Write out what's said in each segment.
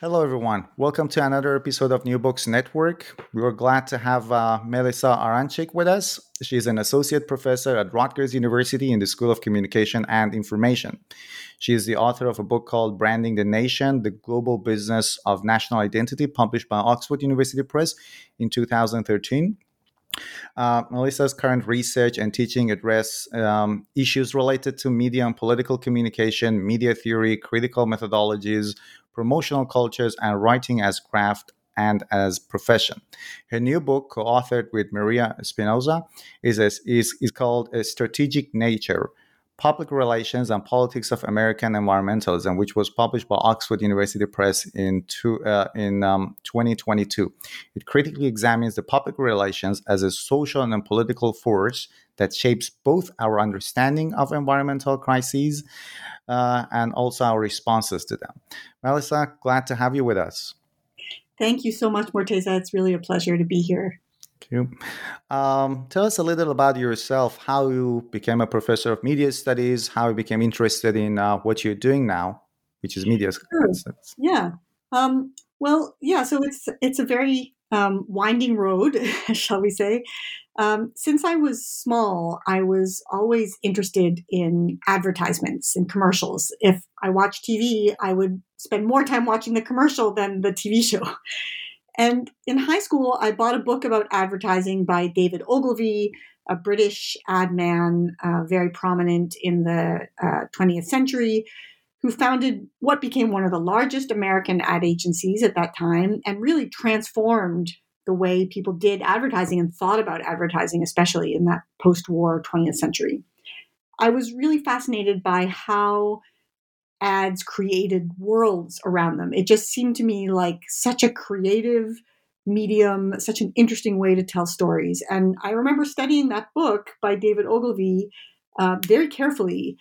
Hello, everyone. Welcome to another episode of New Books Network. We're glad to have Melissa Aronczyk with us. She's an associate professor at Rutgers University in the School of Communication and Information. She is the author of a book called Branding the Nation, The Global Business of National Identity, published by Oxford University Press in 2013. Melissa's current research and teaching address issues related to media and political communication, media theory, critical methodologies, promotional cultures, and writing as craft and as profession. Her new book, co-authored with Maria Espinosa, is called A Strategic Nature, Public Relations and Politics of American Environmentalism, which was published by Oxford University Press in 2022. It critically examines the public relations as a social and political force that shapes both our understanding of environmental crises and also our responses to them. Melissa, glad to have you with us. Thank you so much, Morteza. It's really a pleasure to be here. Thank you. Tell us a little about yourself, how you became a professor of media studies, how you became interested in what you're doing now, which is media studies. Sure. Yeah. So it's a very winding road, shall we say. Since I was small, I was always interested in advertisements and commercials. If I watched TV, I would spend more time watching the commercial than the TV show. And in high school, I bought a book about advertising by David Ogilvy, a British ad man, very prominent in the 20th century, who founded what became one of the largest American ad agencies at that time and really transformed the way people did advertising and thought about advertising, especially in that post-war 20th century. I was really fascinated by how ads created worlds around them. It just seemed to me like such a creative medium, such an interesting way to tell stories. And I remember studying that book by David Ogilvy very carefully.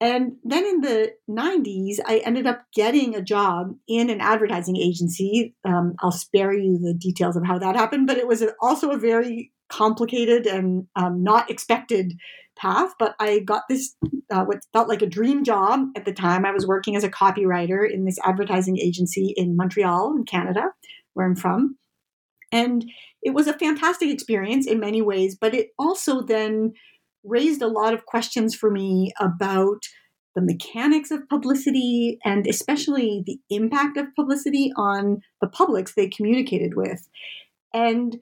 And then in the 90s, I ended up getting a job in an advertising agency. I'll spare you the details of how that happened, but it was also a very complicated and not expected path. But I got this, what felt like a dream job at the time. I was working as a copywriter in this advertising agency in Montreal, in Canada, where I'm from. And it was a fantastic experience in many ways, but it also then raised a lot of questions for me about the mechanics of publicity and especially the impact of publicity on the publics they communicated with. And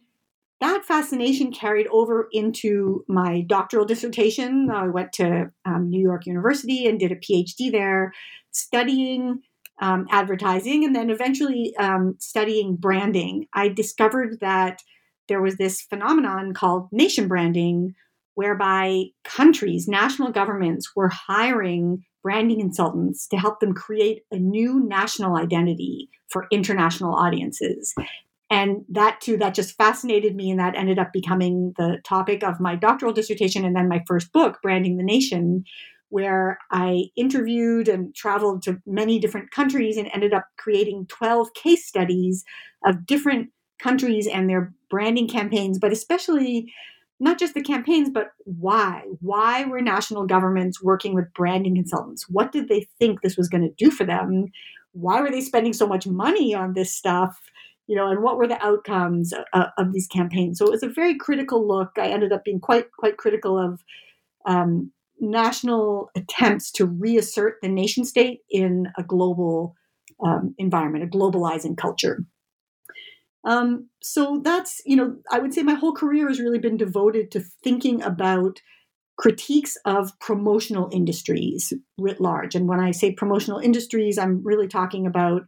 that fascination carried over into my doctoral dissertation. I went to New York University and did a PhD there, studying advertising and then eventually studying branding. I discovered that there was this phenomenon called nation branding, whereby countries, national governments were hiring branding consultants to help them create a new national identity for international audiences. And that too, that just fascinated me. And that ended up becoming the topic of my doctoral dissertation. And then my first book, Branding the Nation, where I interviewed and traveled to many different countries and ended up creating 12 case studies of different countries and their branding campaigns, but especially not just the campaigns, but why? Why were national governments working with branding consultants? What did they think this was going to do for them? Why were they spending so much money on this stuff? You know, and what were the outcomes of these campaigns? So it was a very critical look. I ended up being quite critical of national attempts to reassert the nation state in a global environment, a globalizing culture. So that's, you know, I would say my whole career has really been devoted to thinking about critiques of promotional industries writ large. And when I say promotional industries, I'm really talking about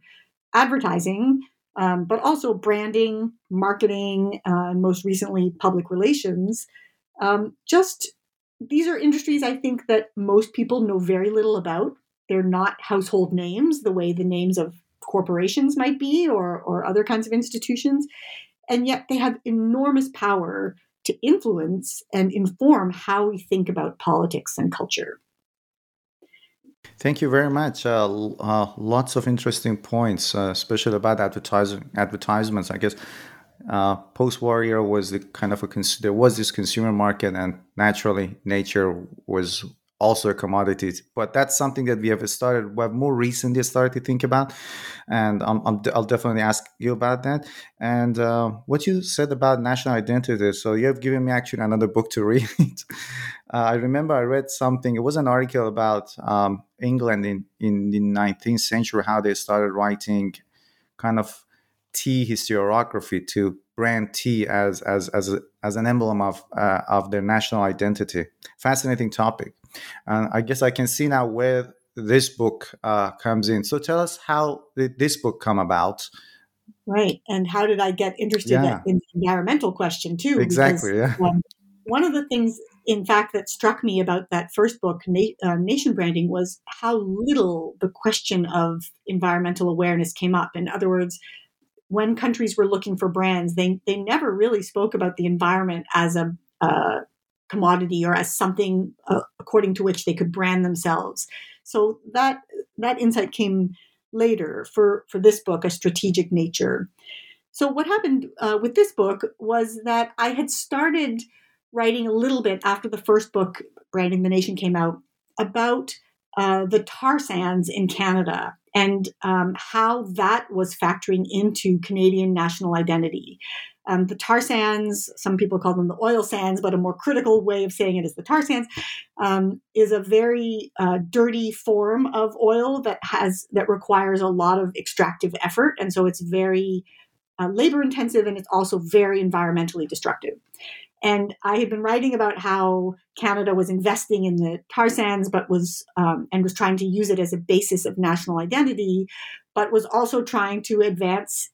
advertising, but also branding, marketing, and most recently public relations. These are industries I think that most people know very little about. They're not household names the way the names of corporations might be or other kinds of institutions. And yet they have enormous power to influence and inform how we think about politics and culture. Thank you very much. Lots of interesting points, especially about advertisements. I guess post-war era was the kind of there was this consumer market, and naturally nature was also a commodity. But that's something that we have more recently started to think about, and I'll definitely ask you about that. And what you said about national identity, so you have given me actually another book to read. I remember I read something, it was an article about England in the 19th century, how they started writing kind of tea historiography to brand tea as an emblem of their national identity. Fascinating topic. And I guess I can see now where this book comes in. So tell us, how did this book come about? Right. And how did I get interested in the environmental question too? Exactly. Because, one of the things, in fact, that struck me about that first book, Nation Branding, was how little the question of environmental awareness came up. In other words, when countries were looking for brands, they never really spoke about the environment as a commodity or as something according to which they could brand themselves. So that insight came later for this book, A Strategic Nature. So what happened with this book was that I had started writing a little bit after the first book, Branding the Nation, came out, about the tar sands in Canada and how that was factoring into Canadian national identity. The tar sands, some people call them the oil sands, but a more critical way of saying it is the tar sands, is a very dirty form of oil that requires a lot of extractive effort. And so it's very labor intensive, and it's also very environmentally destructive. And I had been writing about how Canada was investing in the tar sands, but was trying to use it as a basis of national identity, but was also trying to advance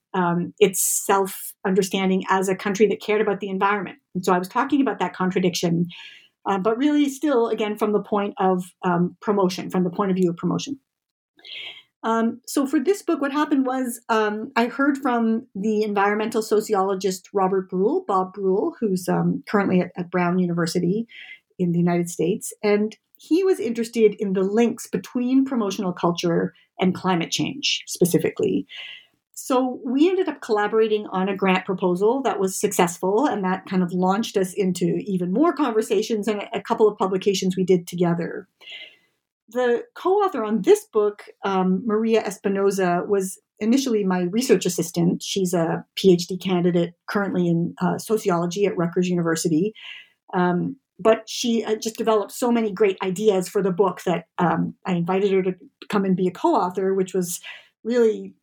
its self-understanding as a country that cared about the environment. And so I was talking about that contradiction, but really still, again, from the point of promotion, from the point of view of promotion. So for this book, what happened was I heard from the environmental sociologist Bob Brulle, who's currently at Brown University in the United States. And he was interested in the links between promotional culture and climate change specifically. So we ended up collaborating on a grant proposal that was successful, and that kind of launched us into even more conversations and a couple of publications we did together. The co-author on this book, Maria Espinosa, was initially my research assistant. She's a PhD candidate currently in sociology at Rutgers University. But she just developed so many great ideas for the book that I invited her to come and be a co-author, which was really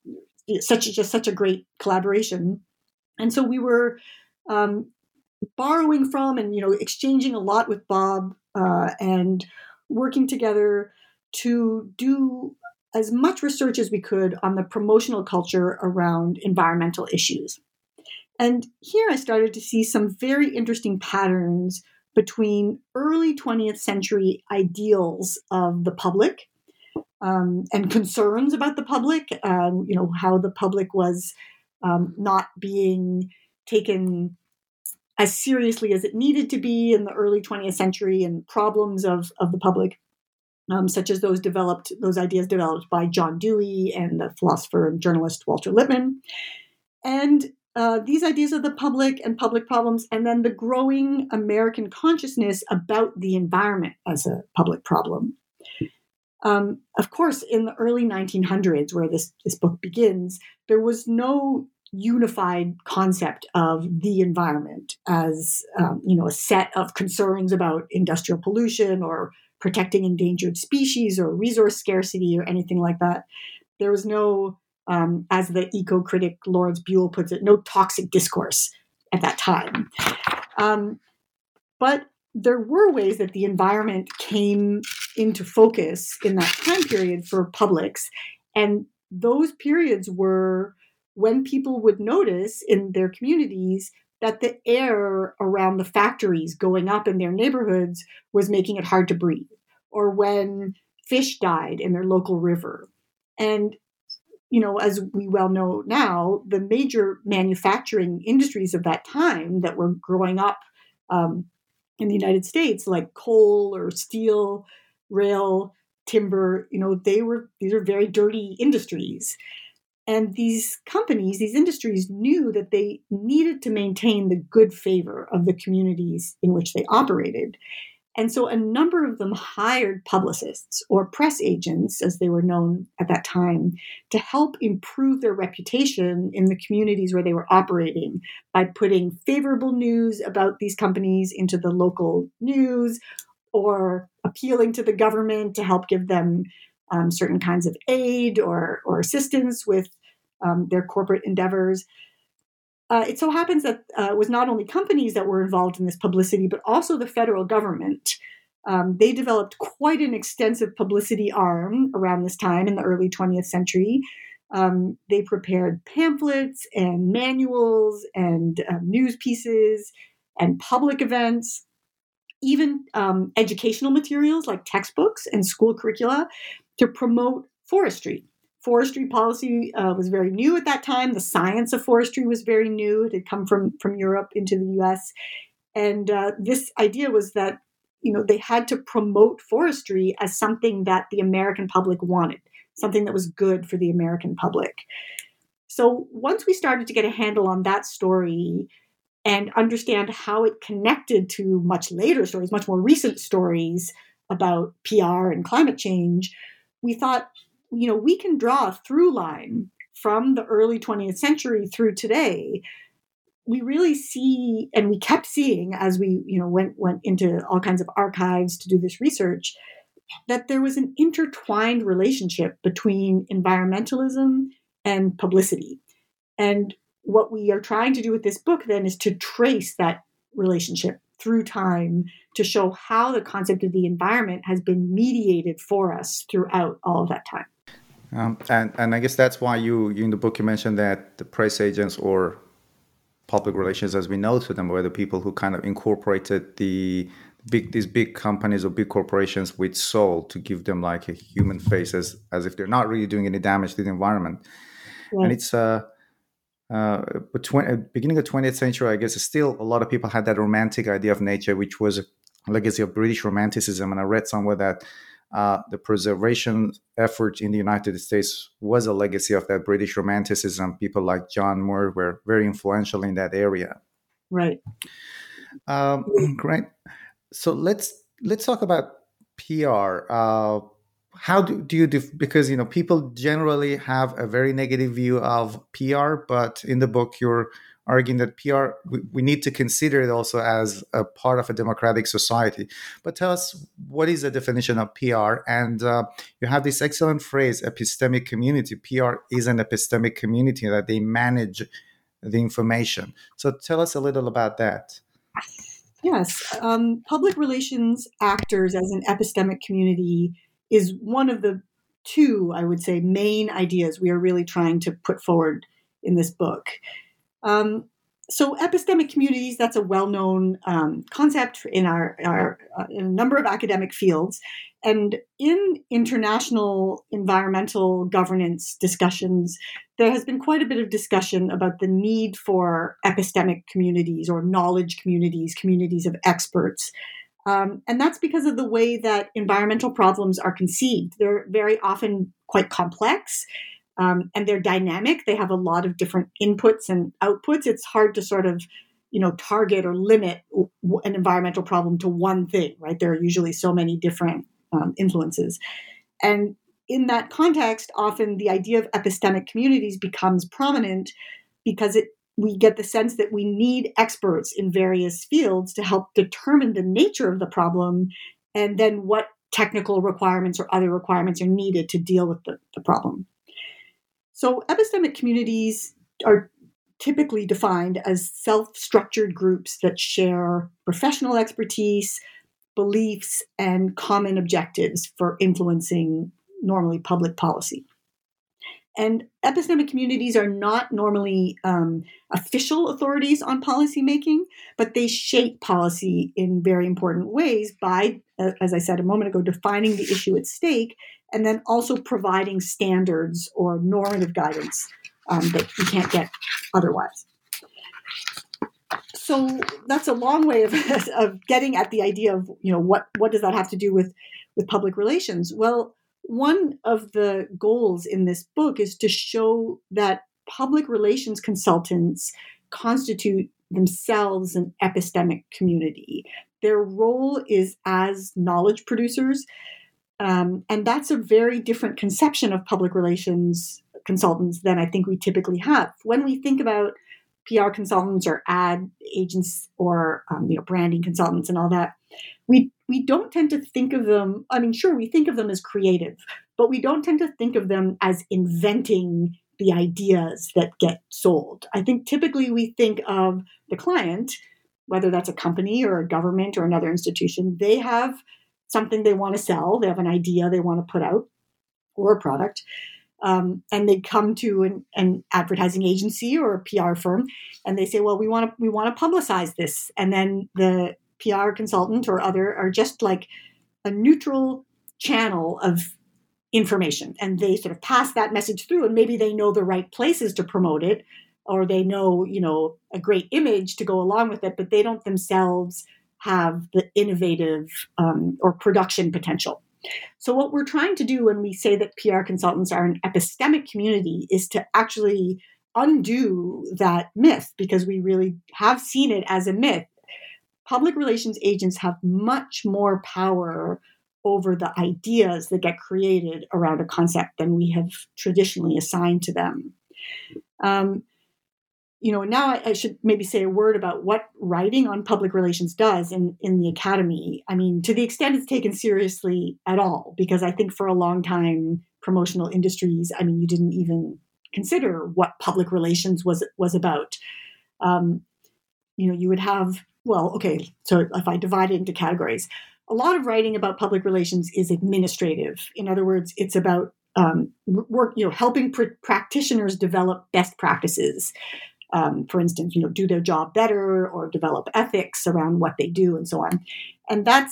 such a great collaboration. And so we were borrowing from and, you know, exchanging a lot with Bob and working together to do as much research as we could on the promotional culture around environmental issues. And here I started to see some very interesting patterns between early 20th century ideals of the public and concerns about the public, you know, how the public was not being taken as seriously as it needed to be in the early 20th century, and problems of the public, such as those ideas developed by John Dewey and the philosopher and journalist Walter Lippmann. And these ideas of the public and public problems, and then the growing American consciousness about the environment as a public problem. Of course, in the early 1900s, where this book begins, there was no unified concept of the environment as a set of concerns about industrial pollution or protecting endangered species or resource scarcity or anything like that. There was no, as the eco-critic Lawrence Buell puts it, no toxic discourse at that time. But there were ways that the environment came into focus in that time period for publics. And those periods were when people would notice in their communities that the air around the factories going up in their neighborhoods was making it hard to breathe, or when fish died in their local river. And, as we well know now, the major manufacturing industries of that time that were growing up in the United States, like coal or steel, rail, timber, these are very dirty industries. And these companies, these industries knew that they needed to maintain the good favor of the communities in which they operated. And so a number of them hired publicists or press agents, as they were known at that time, to help improve their reputation in the communities where they were operating by putting favorable news about these companies into the local news or appealing to the government to help give them certain kinds of aid or assistance with their corporate endeavors. It so happens that it was not only companies that were involved in this publicity, but also the federal government. They developed quite an extensive publicity arm around this time in the early 20th century. They prepared pamphlets and manuals and news pieces and public events, even educational materials like textbooks and school curricula to promote forestry. Forestry policy was very new at that time. The science of forestry was very new. It had come from Europe into the U.S. And this idea was that, they had to promote forestry as something that the American public wanted, something that was good for the American public. So once we started to get a handle on that story and understand how it connected to much later stories, much more recent stories about PR and climate change, we thought, we can draw a through line from the early 20th century through today. We really see, and we kept seeing as we, went into all kinds of archives to do this research, that there was an intertwined relationship between environmentalism and publicity. And what we are trying to do with this book then is to trace that relationship through time to show how the concept of the environment has been mediated for us throughout all of that time. And I guess that's why you in the book, you mentioned that the press agents or public relations, as we know to them, were the people who kind of incorporated these big companies or big corporations with soul to give them like a human face as if they're not really doing any damage to the environment. Right. And it's beginning of 20th century, I guess, still a lot of people had that romantic idea of nature, which was a legacy of British Romanticism. And I read somewhere that the preservation effort in the United States was a legacy of that British Romanticism. People like John Muir were very influential in that area. Right. Great. So let's talk about PR. How do you because people generally have a very negative view of PR, but in the book you're arguing that PR, we need to consider it also as a part of a democratic society. But tell us, what is the definition of PR? And you have this excellent phrase, epistemic community. PR is an epistemic community that they manage the information. So tell us a little about that. Yes. Public relations actors as an epistemic community is one of the two, I would say, main ideas we are really trying to put forward in this book. So epistemic communities, that's a well-known concept in our in a number of academic fields. And in international environmental governance discussions, there has been quite a bit of discussion about the need for epistemic communities or knowledge communities, communities of experts, And that's because of the way that environmental problems are conceived. They're very often quite complex, and they're dynamic. They have a lot of different inputs and outputs. It's hard to sort of, target or limit an environmental problem to one thing, right? There are usually so many different influences. And in that context, often the idea of epistemic communities becomes prominent because we get the sense that we need experts in various fields to help determine the nature of the problem and then what technical requirements or other requirements are needed to deal with the problem. So epistemic communities are typically defined as self-structured groups that share professional expertise, beliefs, and common objectives for influencing normally public policy. And epistemic communities are not normally official authorities on policymaking, but they shape policy in very important ways by, as I said a moment ago, defining the issue at stake and then also providing standards or normative guidance that you can't get otherwise. So that's a long way of getting at the idea of, what does that have to do with public relations? Well, one of the goals in this book is to show that public relations consultants constitute themselves an epistemic community. Their role is as knowledge producers, and that's a very different conception of public relations consultants than I think we typically have. When we think about PR consultants or ad agents or branding consultants and all that, we don't tend to think of them, sure, we think of them as creative, but we don't tend to think of them as inventing the ideas that get sold. I think typically we think of the client, whether that's a company or a government or another institution, they have something they want to sell, they have an idea they want to put out or a product, and they come to an advertising agency or a PR firm and they say, well, we want to publicize this. And then the PR consultant or other are just like a neutral channel of information. And they sort of pass that message through, and maybe they know the right places to promote it, or they know, a great image to go along with it, but they don't themselves have the innovative or production potential. So what we're trying to do when we say that PR consultants are an epistemic community is to actually undo that myth, because we really have seen it as a myth. Public relations agents have much more power over the ideas that get created around a concept than we have traditionally assigned to them. Now I should maybe say a word about what writing on public relations does in the academy. To the extent it's taken seriously at all, because I think for a long time, promotional industries, you didn't even consider what public relations was about. You would have... Well, okay, so if I divide it into categories, a lot of writing about public relations is administrative. In other words, it's about work, helping practitioners develop best prpractices. For instance, do their job better or develop ethics around what they do and so on. And that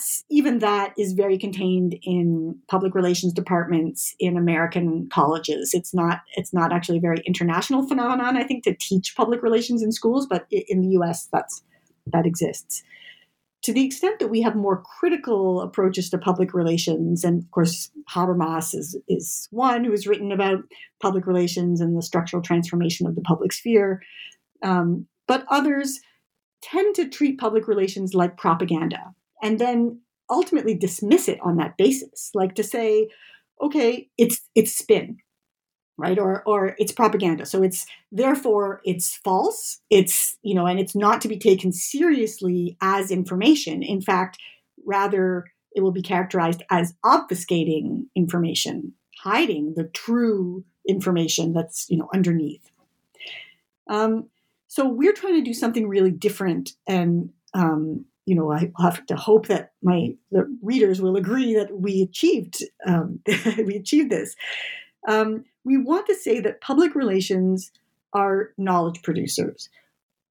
is very contained in public relations departments in American colleges. It's not actually a very international phenomenon, I think, to teach public relations in schools, but in the US, that exists. To the extent that we have more critical approaches to public relations, and of course Habermas is one who has written about public relations and the structural transformation of the public sphere, but others tend to treat public relations like propaganda and then ultimately dismiss it on that basis, like to say, okay, it's spin, right? Or it's propaganda. So it's false. And it's not to be taken seriously as information. In fact, rather it will be characterized as obfuscating information, hiding the true information that's, underneath. So we're trying to do something really different. And, I have to hope that the readers will agree that we achieved this. We want to say that public relations are knowledge producers.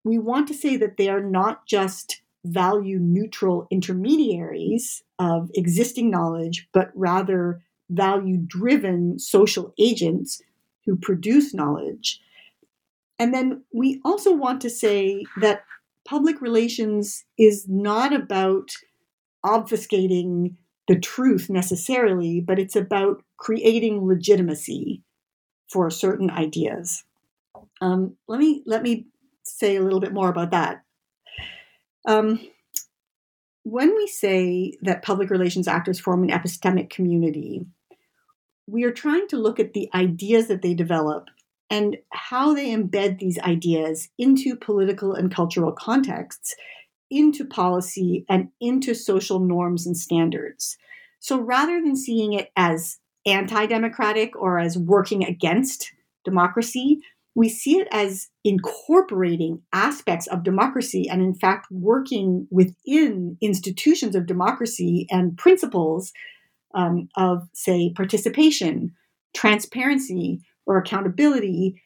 We want to say that they are not just value-neutral intermediaries of existing knowledge, but rather value-driven social agents who produce knowledge. And then we also want to say that public relations is not about obfuscating the truth necessarily, but it's about creating legitimacy for certain ideas. Let me say a little bit more about that. When we say that public relations actors form an epistemic community, we are trying to look at the ideas that they develop and how they embed these ideas into political and cultural contexts, into policy, and into social norms and standards. So rather than seeing it as anti-democratic or as working against democracy, we see it as incorporating aspects of democracy and, in fact, working within institutions of democracy and principles of, say, participation, transparency, or accountability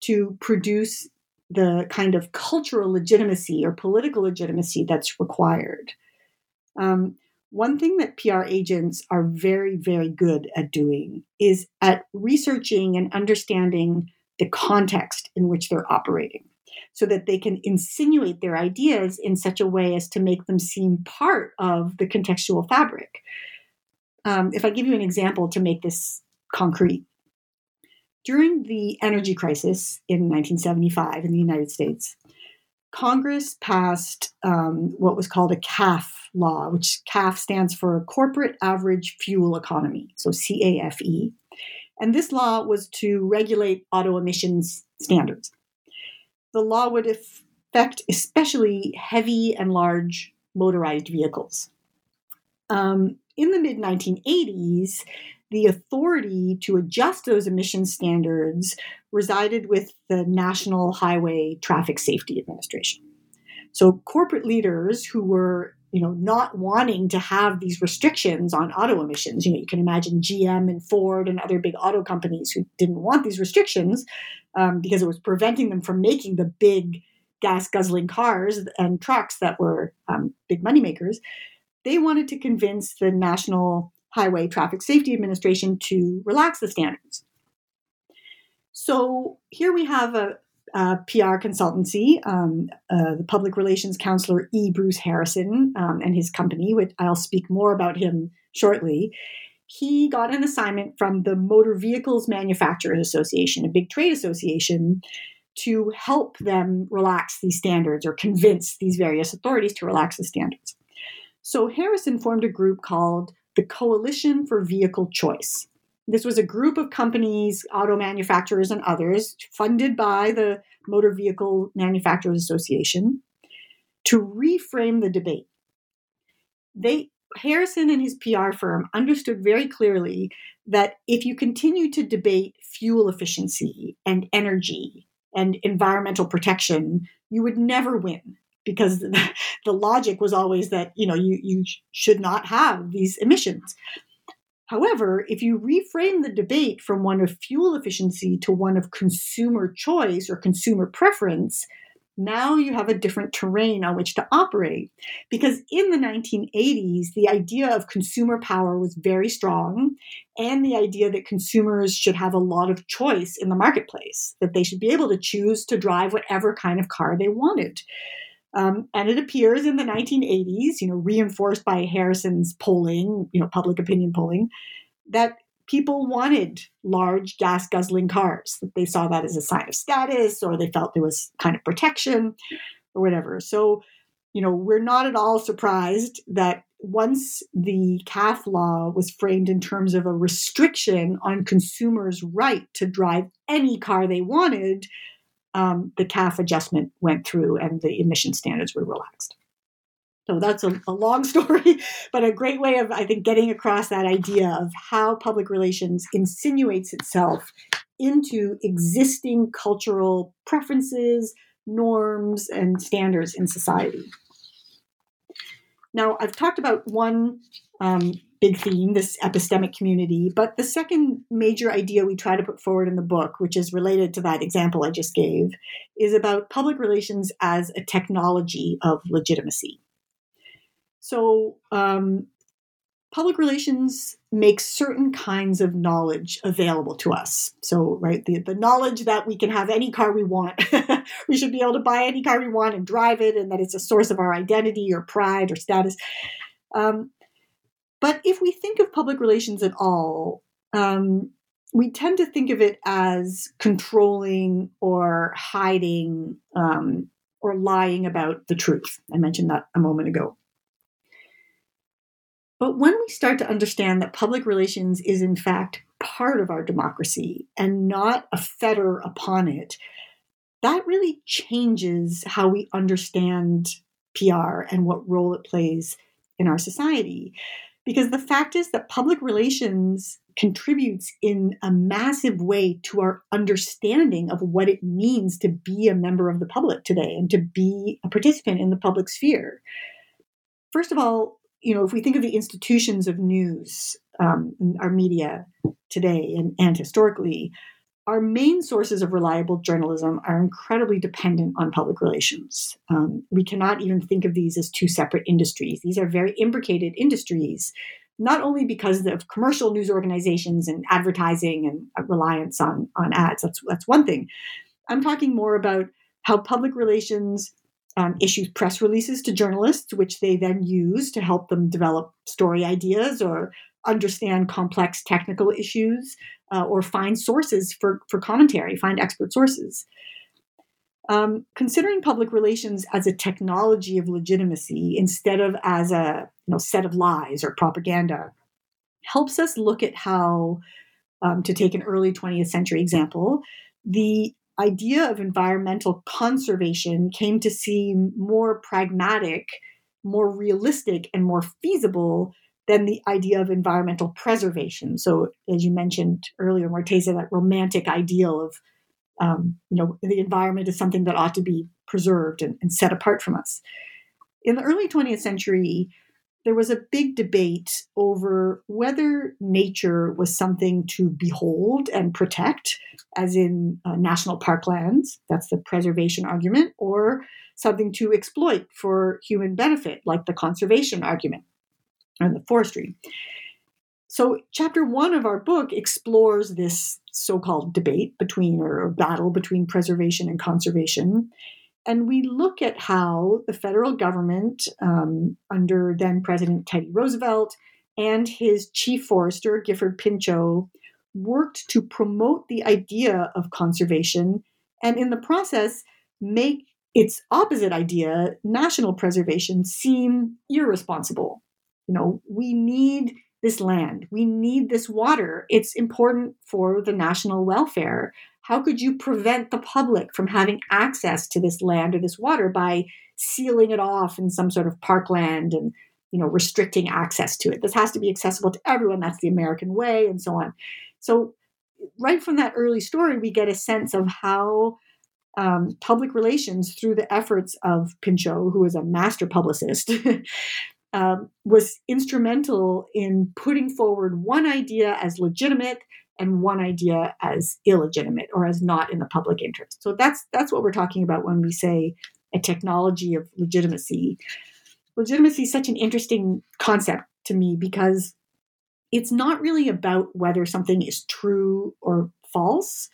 to produce the kind of cultural legitimacy or political legitimacy that's required. One thing that PR agents are very, very good at doing is at researching and understanding the context in which they're operating so that they can insinuate their ideas in such a way as to make them seem part of the contextual fabric. If I give you an example to make this concrete, during the energy crisis in 1975 in the United States, Congress passed what was called a CAFE law, which CAFE stands for Corporate Average Fuel Economy, so CAFE. And this law was to regulate auto emissions standards. The law would affect especially heavy and large motorized vehicles. In the mid-1980s, the authority to adjust those emission standards resided with the National Highway Traffic Safety Administration. So corporate leaders who were, not wanting to have these restrictions on auto emissions, you can imagine GM and Ford and other big auto companies who didn't want these restrictions because it was preventing them from making the big gas-guzzling cars and trucks that were big moneymakers. They wanted to convince the National Highway Traffic Safety Administration to relax the standards. So here we have a PR consultancy, the public relations counselor E. Bruce Harrison and his company, which I'll speak more about him shortly. He got an assignment from the Motor Vehicles Manufacturers Association, a big trade association, to help them relax these standards or convince these various authorities to relax the standards. So Harrison formed a group called the Coalition for Vehicle Choice. This was a group of companies, auto manufacturers and others, funded by the Motor Vehicle Manufacturers Association to reframe the debate. Harrison and his PR firm understood very clearly that if you continue to debate fuel efficiency and energy and environmental protection, you would never win. Because the logic was always that, you should not have these emissions. However, if you reframe the debate from one of fuel efficiency to one of consumer choice or consumer preference, now you have a different terrain on which to operate. Because in the 1980s, the idea of consumer power was very strong, and the idea that consumers should have a lot of choice in the marketplace, that they should be able to choose to drive whatever kind of car they wanted. And it appears in the 1980s, reinforced by Harrison's polling, public opinion polling, that people wanted large gas-guzzling cars, that they saw that as a sign of status, or they felt there was kind of protection or whatever. So, we're not at all surprised that once the CAFE law was framed in terms of a restriction on consumers' right to drive any car they wanted, the CAFE adjustment went through and the emission standards were relaxed. So that's a long story, but a great way of, I think, getting across that idea of how public relations insinuates itself into existing cultural preferences, norms, and standards in society. Now, I've talked about one big theme, this epistemic community. But the second major idea we try to put forward in the book, which is related to that example I just gave, is about public relations as a technology of legitimacy. So public relations makes certain kinds of knowledge available to us. So, the knowledge that we can have any car we want, we should be able to buy any car we want and drive it, and that it's a source of our identity or pride or status. But if we think of public relations at all, we tend to think of it as controlling or hiding or lying about the truth. I mentioned that a moment ago. But when we start to understand that public relations is in fact part of our democracy and not a fetter upon it, that really changes how we understand PR and what role it plays in our society. Because the fact is that public relations contributes in a massive way to our understanding of what it means to be a member of the public today and to be a participant in the public sphere. First of all, you know, if we think of the institutions of news, our media today and historically, our main sources of reliable journalism are incredibly dependent on public relations. We cannot even think of these as two separate industries. These are very imbricated industries, not only because of commercial news organizations and advertising and reliance on ads. That's one thing. I'm talking more about how public relations issues press releases to journalists, which they then use to help them develop story ideas or understand complex technical issues, or find sources for commentary, find expert sources. Considering public relations as a technology of legitimacy instead of as a set of lies or propaganda helps us look at how, to take an early 20th century example, the idea of environmental conservation came to seem more pragmatic, more realistic, and more feasible than the idea of environmental preservation. So, as you mentioned earlier, Morteza, that romantic ideal of, the environment is something that ought to be preserved and set apart from us. In the early 20th century, there was a big debate over whether nature was something to behold and protect, as in national parklands, that's the preservation argument, or something to exploit for human benefit, like the conservation argument and the forestry. So chapter one of our book explores this so-called debate between or battle between preservation and conservation. And we look at how the federal government, under then President Teddy Roosevelt and his chief forester, Gifford Pinchot, worked to promote the idea of conservation and in the process make its opposite idea, national preservation, seem irresponsible. We need this land. We need this water. It's important for the national welfare. How could you prevent the public from having access to this land or this water by sealing it off in some sort of parkland and, restricting access to it? This has to be accessible to everyone. That's the American way, and so on. So right from that early story, we get a sense of how public relations, through the efforts of Pinchot, who is a master publicist, was instrumental in putting forward one idea as legitimate and one idea as illegitimate or as not in the public interest. So that's what we're talking about when we say a technology of legitimacy. Legitimacy is such an interesting concept to me because it's not really about whether something is true or false.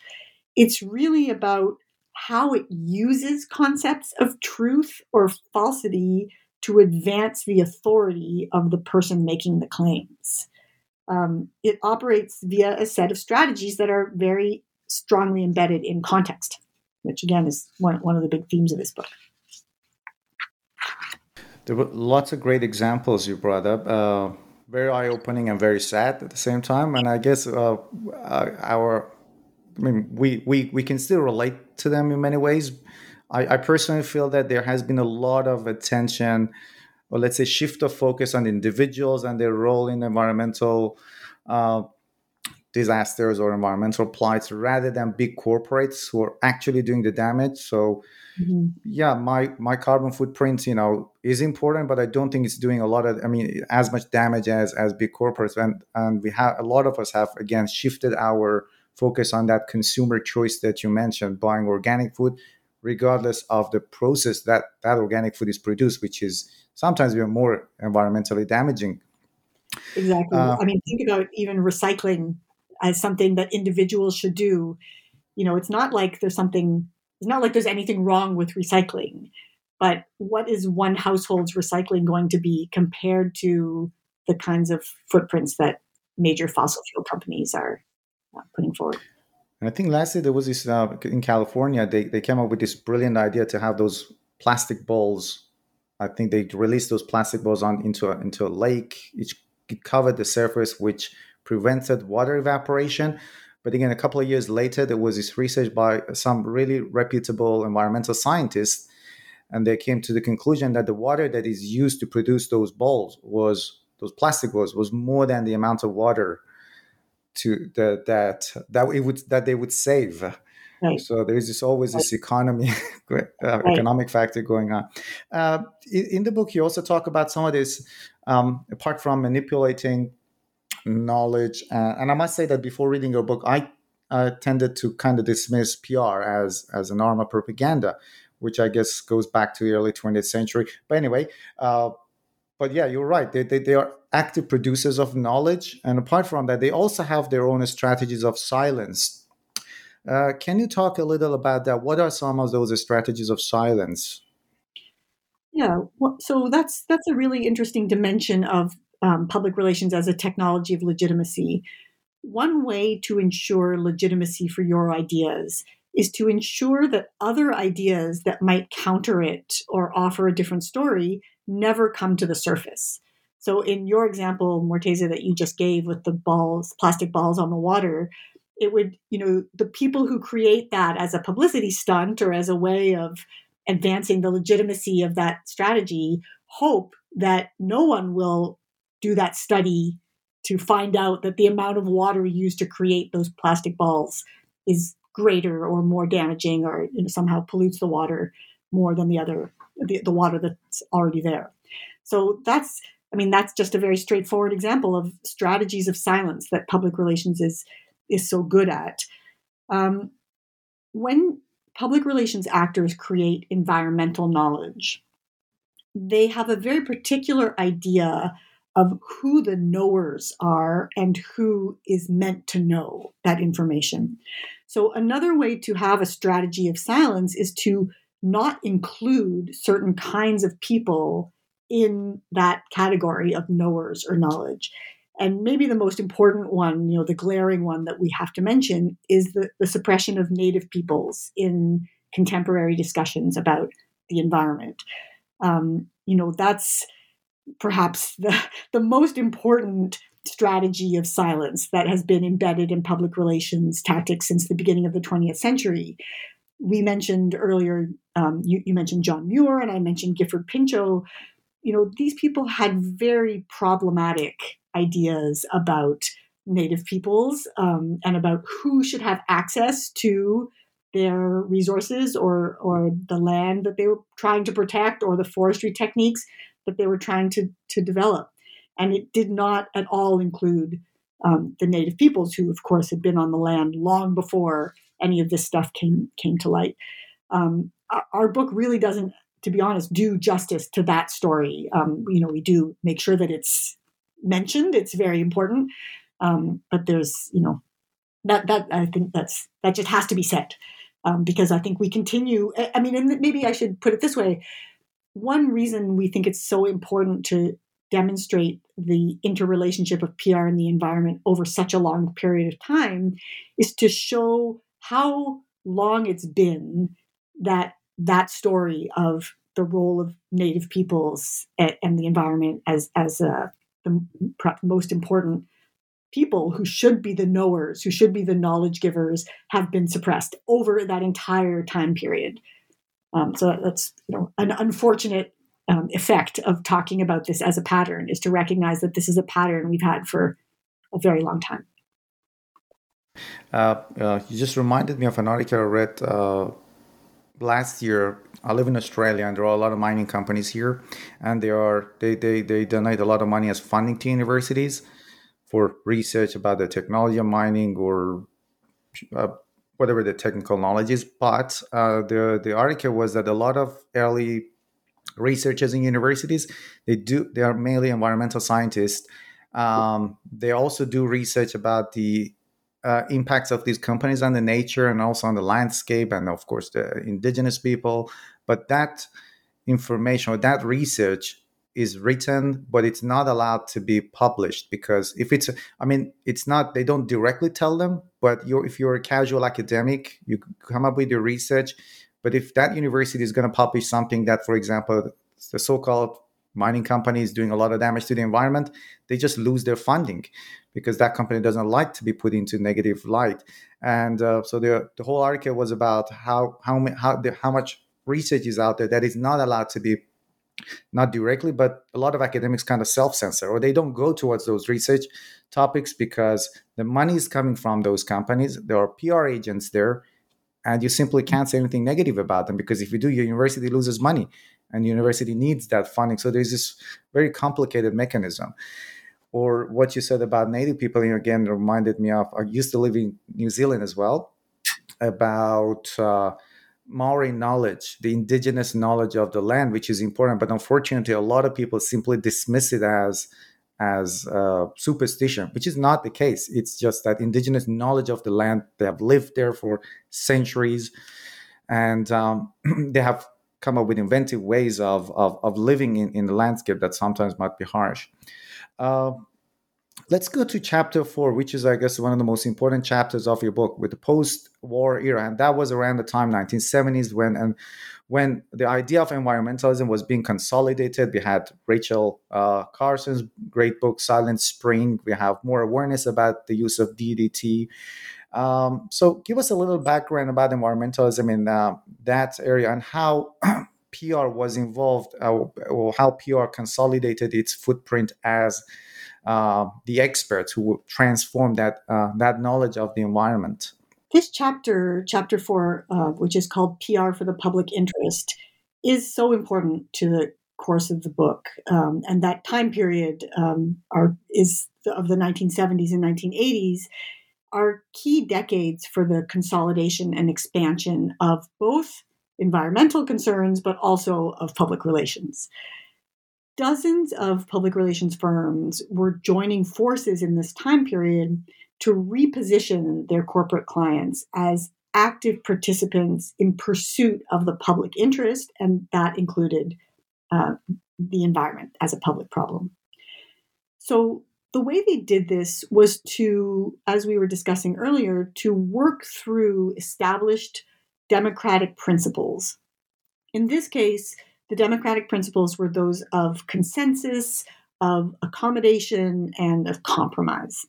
It's really about how it uses concepts of truth or falsity to advance the authority of the person making the claims. It operates via a set of strategies that are very strongly embedded in context, which again is one of the big themes of this book. There were lots of great examples you brought up, very eye-opening and very sad at the same time. And I guess we can still relate to them in many ways. I personally feel that there has been a lot of attention, or let's say shift of focus, on individuals and their role in environmental disasters or environmental plights rather than big corporates who are actually doing the damage. So mm-hmm. Yeah, my carbon footprint, is important, but I don't think it's doing as much damage as big corporates. And we have, a lot of us have, again, shifted our focus on that consumer choice that you mentioned, buying organic food, regardless of the process that organic food is produced, which is sometimes even more environmentally damaging. Exactly. Think about even recycling as something that individuals should do. It's not like there's anything wrong with recycling, But what is one household's recycling going to be compared to the kinds of footprints that major fossil fuel companies are putting forward? And I think lastly, there was this, in California, they came up with this brilliant idea to have those plastic balls. I think they released those plastic balls into a lake. It covered the surface, which prevented water evaporation. But again, a couple of years later, there was this research by some really reputable environmental scientists, and they came to the conclusion that the water that is used to produce those balls was more than the amount of water they would save. Right. So there is always this economy, economic factor going on. In the book, you also talk about some of this, apart from manipulating knowledge. And I must say that before reading your book, I tended to kind of dismiss PR as an arm of propaganda, which I guess goes back to the early 20th century. But anyway, but yeah, you're right. They are active producers of knowledge. And apart from that, they also have their own strategies of silence. Can you talk a little about that? What are some of those strategies of silence? Yeah, so that's a really interesting dimension of public relations as a technology of legitimacy. One way to ensure legitimacy for your ideas is to ensure that other ideas that might counter it or offer a different story never come to the surface. So in your example, Morteza, that you just gave with the balls, plastic balls on the water, it would, the people who create that as a publicity stunt or as a way of advancing the legitimacy of that strategy hope that no one will do that study to find out that the amount of water used to create those plastic balls is greater or more damaging or somehow pollutes the water more than the water that's already there. So that's just a very straightforward example of strategies of silence that public relations is so good at. When public relations actors create environmental knowledge, they have a very particular idea of who the knowers are and who is meant to know that information. So another way to have a strategy of silence is to not include certain kinds of people in that category of knowers or knowledge. And maybe the most important one, the glaring one that we have to mention, is the suppression of native peoples in contemporary discussions about the environment. That's perhaps the most important strategy of silence that has been embedded in public relations tactics since the beginning of the 20th century. We mentioned earlier, you mentioned John Muir, and I mentioned Gifford Pinchot. These people had very problematic ideas about native peoples and about who should have access to their resources or the land that they were trying to protect or the forestry techniques that they were trying to develop. And it did not at all include the native peoples who, of course, had been on the land long before any of this stuff came to light. Our book really doesn't, to be honest, do justice to that story. We do make sure that it's mentioned. It's very important. But there's, that I think that just has to be said because I think we continue. I mean, and maybe I should put it this way. One reason we think it's so important to demonstrate the interrelationship of PR and the environment over such a long period of time is to show how long it's been that story of the role of native peoples and the environment as the most important people who should be the knowers, who should be the knowledge givers, have been suppressed over that entire time period. So that's an unfortunate effect of talking about this as a pattern, is to recognize that this is a pattern we've had for a very long time. You just reminded me of an article I read last year. I live in Australia, and there are a lot of mining companies here, and they donate a lot of money as funding to universities for research about the technology of mining or whatever the technical knowledge is. But the article was that a lot of early researchers in universities, they are mainly environmental scientists. They also do research about the impacts of these companies on the nature and also on the landscape and, of course, the indigenous people. But that information or that research is written, but it's not allowed to be published because if it's, I mean, it's not, they don't directly tell them, but if you're a casual academic, you come up with your research. But if that university is going to publish something that, for example, the so-called mining company is doing a lot of damage to the environment, they just lose their funding because that company doesn't like to be put into negative light. And so the whole article was about how much research is out there that is not allowed to be, not directly, but a lot of academics kind of self-censor, or they don't go towards those research topics because the money is coming from those companies. There are PR agents there, and you simply can't say anything negative about them because if you do, your university loses money, and the university needs that funding. So there's this very complicated mechanism. Or what you said about Native people, and again, reminded me of, I used to live in New Zealand as well, about Maori knowledge, the indigenous knowledge of the land, which is important, but unfortunately, a lot of people simply dismiss it as superstition, which is not the case. It's just that indigenous knowledge of the land, they have lived there for centuries, and they have come up with inventive ways of living in the landscape that sometimes might be harsh. Let's go to chapter 4, which is, I guess, one of the most important chapters of your book, with the post-war era. And that was around the time, 1970s, when the idea of environmentalism was being consolidated. We had Rachel Carson's great book, Silent Spring. We have more awareness about the use of DDT. So give us a little background about environmentalism in that area and how PR was involved, or how PR consolidated its footprint as the experts who transform that knowledge of the environment. This chapter 4, which is called PR for the Public Interest, is so important to the course of the book. And that time period is of the 1970s and 1980s are key decades for the consolidation and expansion of both environmental concerns, but also of public relations. Dozens of public relations firms were joining forces in this time period to reposition their corporate clients as active participants in pursuit of the public interest, and that included the environment as a public problem. So the way they did this was to, as we were discussing earlier, to work through established democratic principles. In this case, the democratic principles were those of consensus, of accommodation, and of compromise.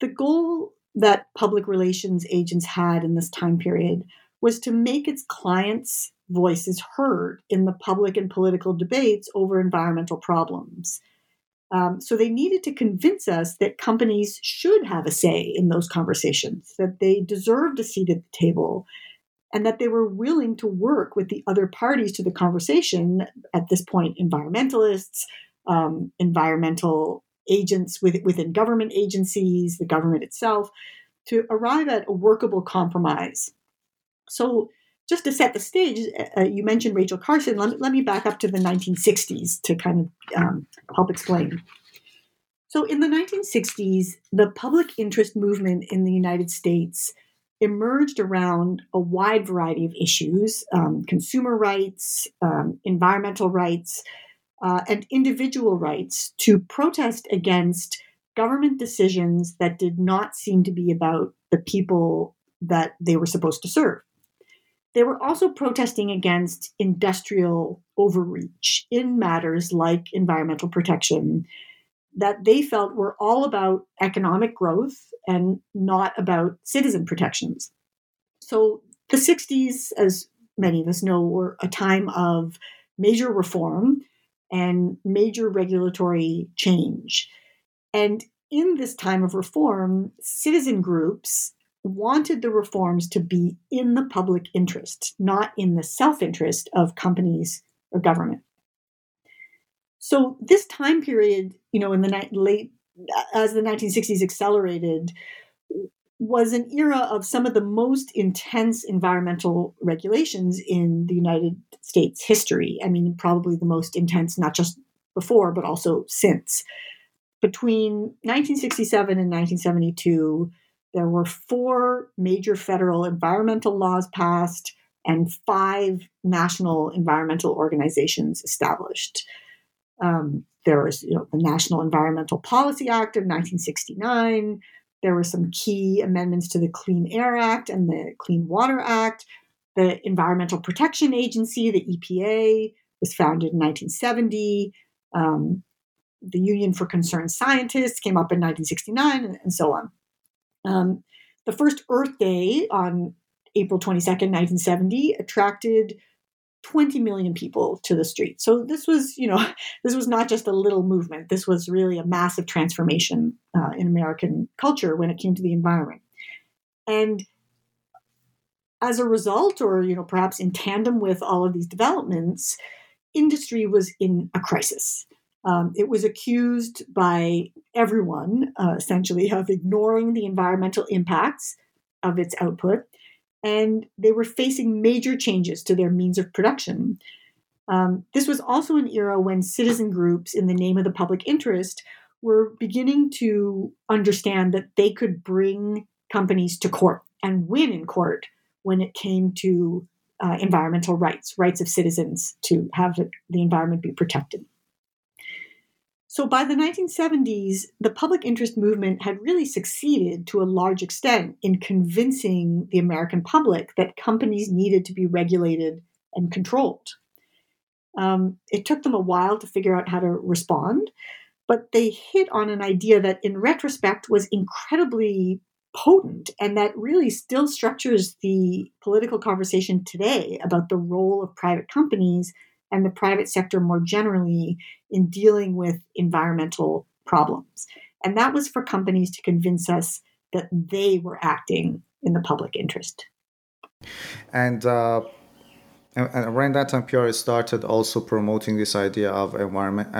The goal that public relations agents had in this time period was to make its clients' voices heard in the public and political debates over environmental problems. So they needed to convince us that companies should have a say in those conversations, that they deserved a seat at the table, and that they were willing to work with the other parties to the conversation, at this point, environmentalists, environmental agents within government agencies, the government itself, to arrive at a workable compromise. So just to set the stage, you mentioned Rachel Carson. Let me back up to the 1960s to kind of help explain. So in the 1960s, the public interest movement in the United States emerged around a wide variety of issues, consumer rights, environmental rights, and individual rights, to protest against government decisions that did not seem to be about the people that they were supposed to serve. They were also protesting against industrial overreach in matters like environmental protection that they felt were all about economic growth and not about citizen protections. So the 60s, as many of us know, were a time of major reform and major regulatory change. And in this time of reform, citizen groups wanted the reforms to be in the public interest, not in the self-interest of companies or government. So this time period, you know, in the late, as the 1960s accelerated, was an era of some of the most intense environmental regulations in the United States history. I mean, probably the most intense, not just before, but also since. Between 1967 and 1972, there were 4 major federal environmental laws passed, and 5 national environmental organizations established. There was the National Environmental Policy Act of 1969. There were some key amendments to the Clean Air Act and the Clean Water Act. The Environmental Protection Agency, the EPA, was founded in 1970. The Union for Concerned Scientists came up in 1969, and so on. The first Earth Day on April 22nd, 1970, attracted 20 million people to the street. So this was, this was not just a little movement. This was really a massive transformation in American culture when it came to the environment. And as a result, or perhaps in tandem with all of these developments, industry was in a crisis. It was accused by everyone, essentially, of ignoring the environmental impacts of its output, and they were facing major changes to their means of production. This was also an era when citizen groups, in the name of the public interest, were beginning to understand that they could bring companies to court and win in court when it came to environmental rights, rights of citizens to have the environment be protected. So by the 1970s, the public interest movement had really succeeded to a large extent in convincing the American public that companies needed to be regulated and controlled. It took them a while to figure out how to respond, but they hit on an idea that in retrospect was incredibly potent and that really still structures the political conversation today about the role of private companies and the private sector more generally in dealing with environmental problems. And that was for companies to convince us that they were acting in the public interest. And around that time, PRA started also promoting this idea of environment.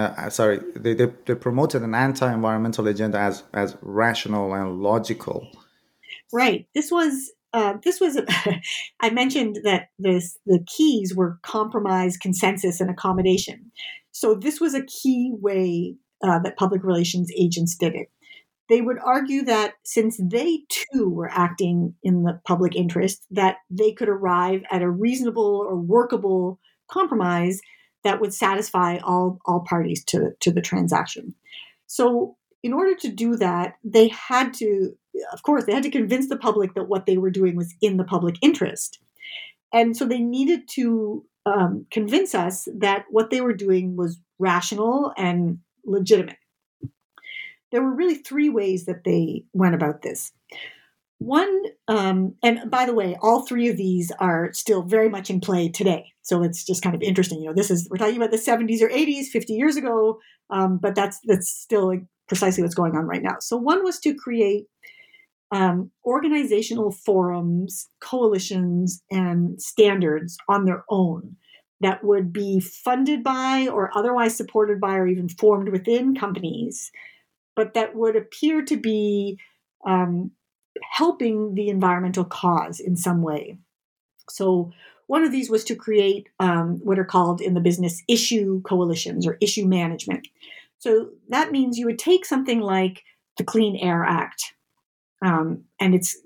They promoted an anti-environmental agenda as rational and logical. Right. This was. I mentioned that the keys were compromise, consensus, and accommodation. So this was a key way that public relations agents did it. They would argue that since they too were acting in the public interest, that they could arrive at a reasonable or workable compromise that would satisfy all parties to the transaction. So in order to do that, they had to, of course, they had to convince the public that what they were doing was in the public interest. And so they needed to convince us that what they were doing was rational and legitimate. There were really 3 ways that they went about this. One, and by the way, all 3 of these are still very much in play today. So it's just kind of interesting. We're talking about the 70s or 80s, 50 years ago, but that's still precisely what's going on right now. So one was to create organizational forums, coalitions, and standards on their own that would be funded by or otherwise supported by or even formed within companies, but that would appear to be helping the environmental cause in some way. So one of these was to create what are called in the business issue coalitions or issue management. So that means you would take something like the Clean Air Act. And it's,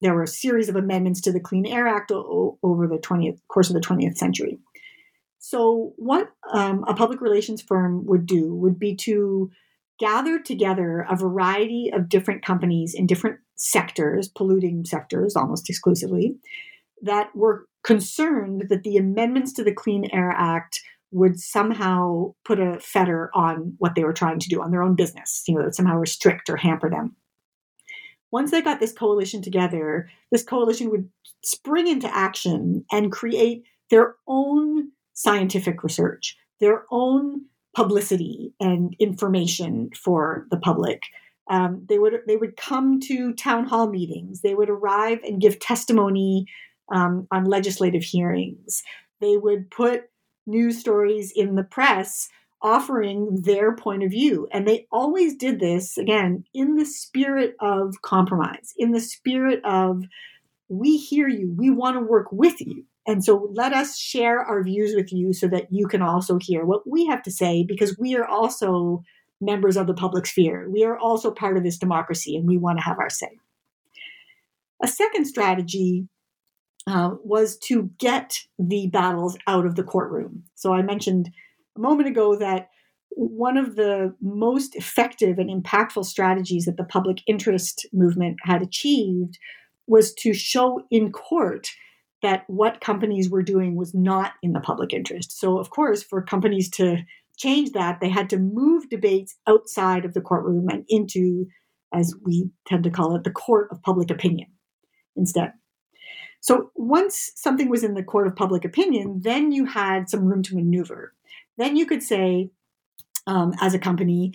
there were a series of amendments to the Clean Air Act over the course of the 20th century. So what a public relations firm would do would be to gather together a variety of different companies in different sectors, polluting sectors almost exclusively, that were concerned that the amendments to the Clean Air Act would somehow put a fetter on what they were trying to do, on their own business, that would somehow restrict or hamper them. Once they got this coalition together, this coalition would spring into action and create their own scientific research, their own publicity and information for the public. They would come to town hall meetings. They would arrive and give testimony on legislative hearings. They would put news stories in the press offering their point of view. And they always did this, again, in the spirit of compromise, in the spirit of, we hear you, we want to work with you. And so let us share our views with you so that you can also hear what we have to say, because we are also members of the public sphere. We are also part of this democracy and we want to have our say. A second strategy was to get the battles out of the courtroom. So I mentioned a moment ago that one of the most effective and impactful strategies that the public interest movement had achieved was to show in court that what companies were doing was not in the public interest. So, of course, for companies to change that, they had to move debates outside of the courtroom and into, as we tend to call it, the court of public opinion instead. So once something was in the court of public opinion, then you had some room to maneuver. Then you could say, as a company,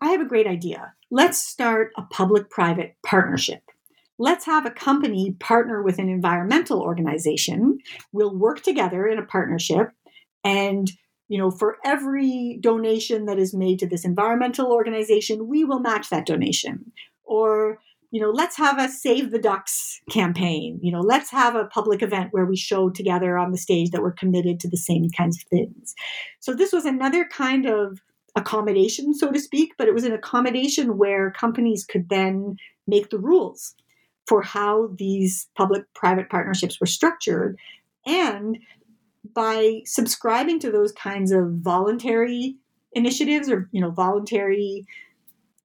I have a great idea. Let's start a public-private partnership. Let's have a company partner with an environmental organization. We'll work together in a partnership. And, you know, for every donation that is made to this environmental organization, we will match that donation. Or, you know, let's have a Save the Ducks campaign. You know, let's have a public event where we show together on the stage that we're committed to the same kinds of things. So this was another kind of accommodation, so to speak, but it was an accommodation where companies could then make the rules for how these public-private partnerships were structured. And by subscribing to those kinds of voluntary initiatives or, you know, voluntary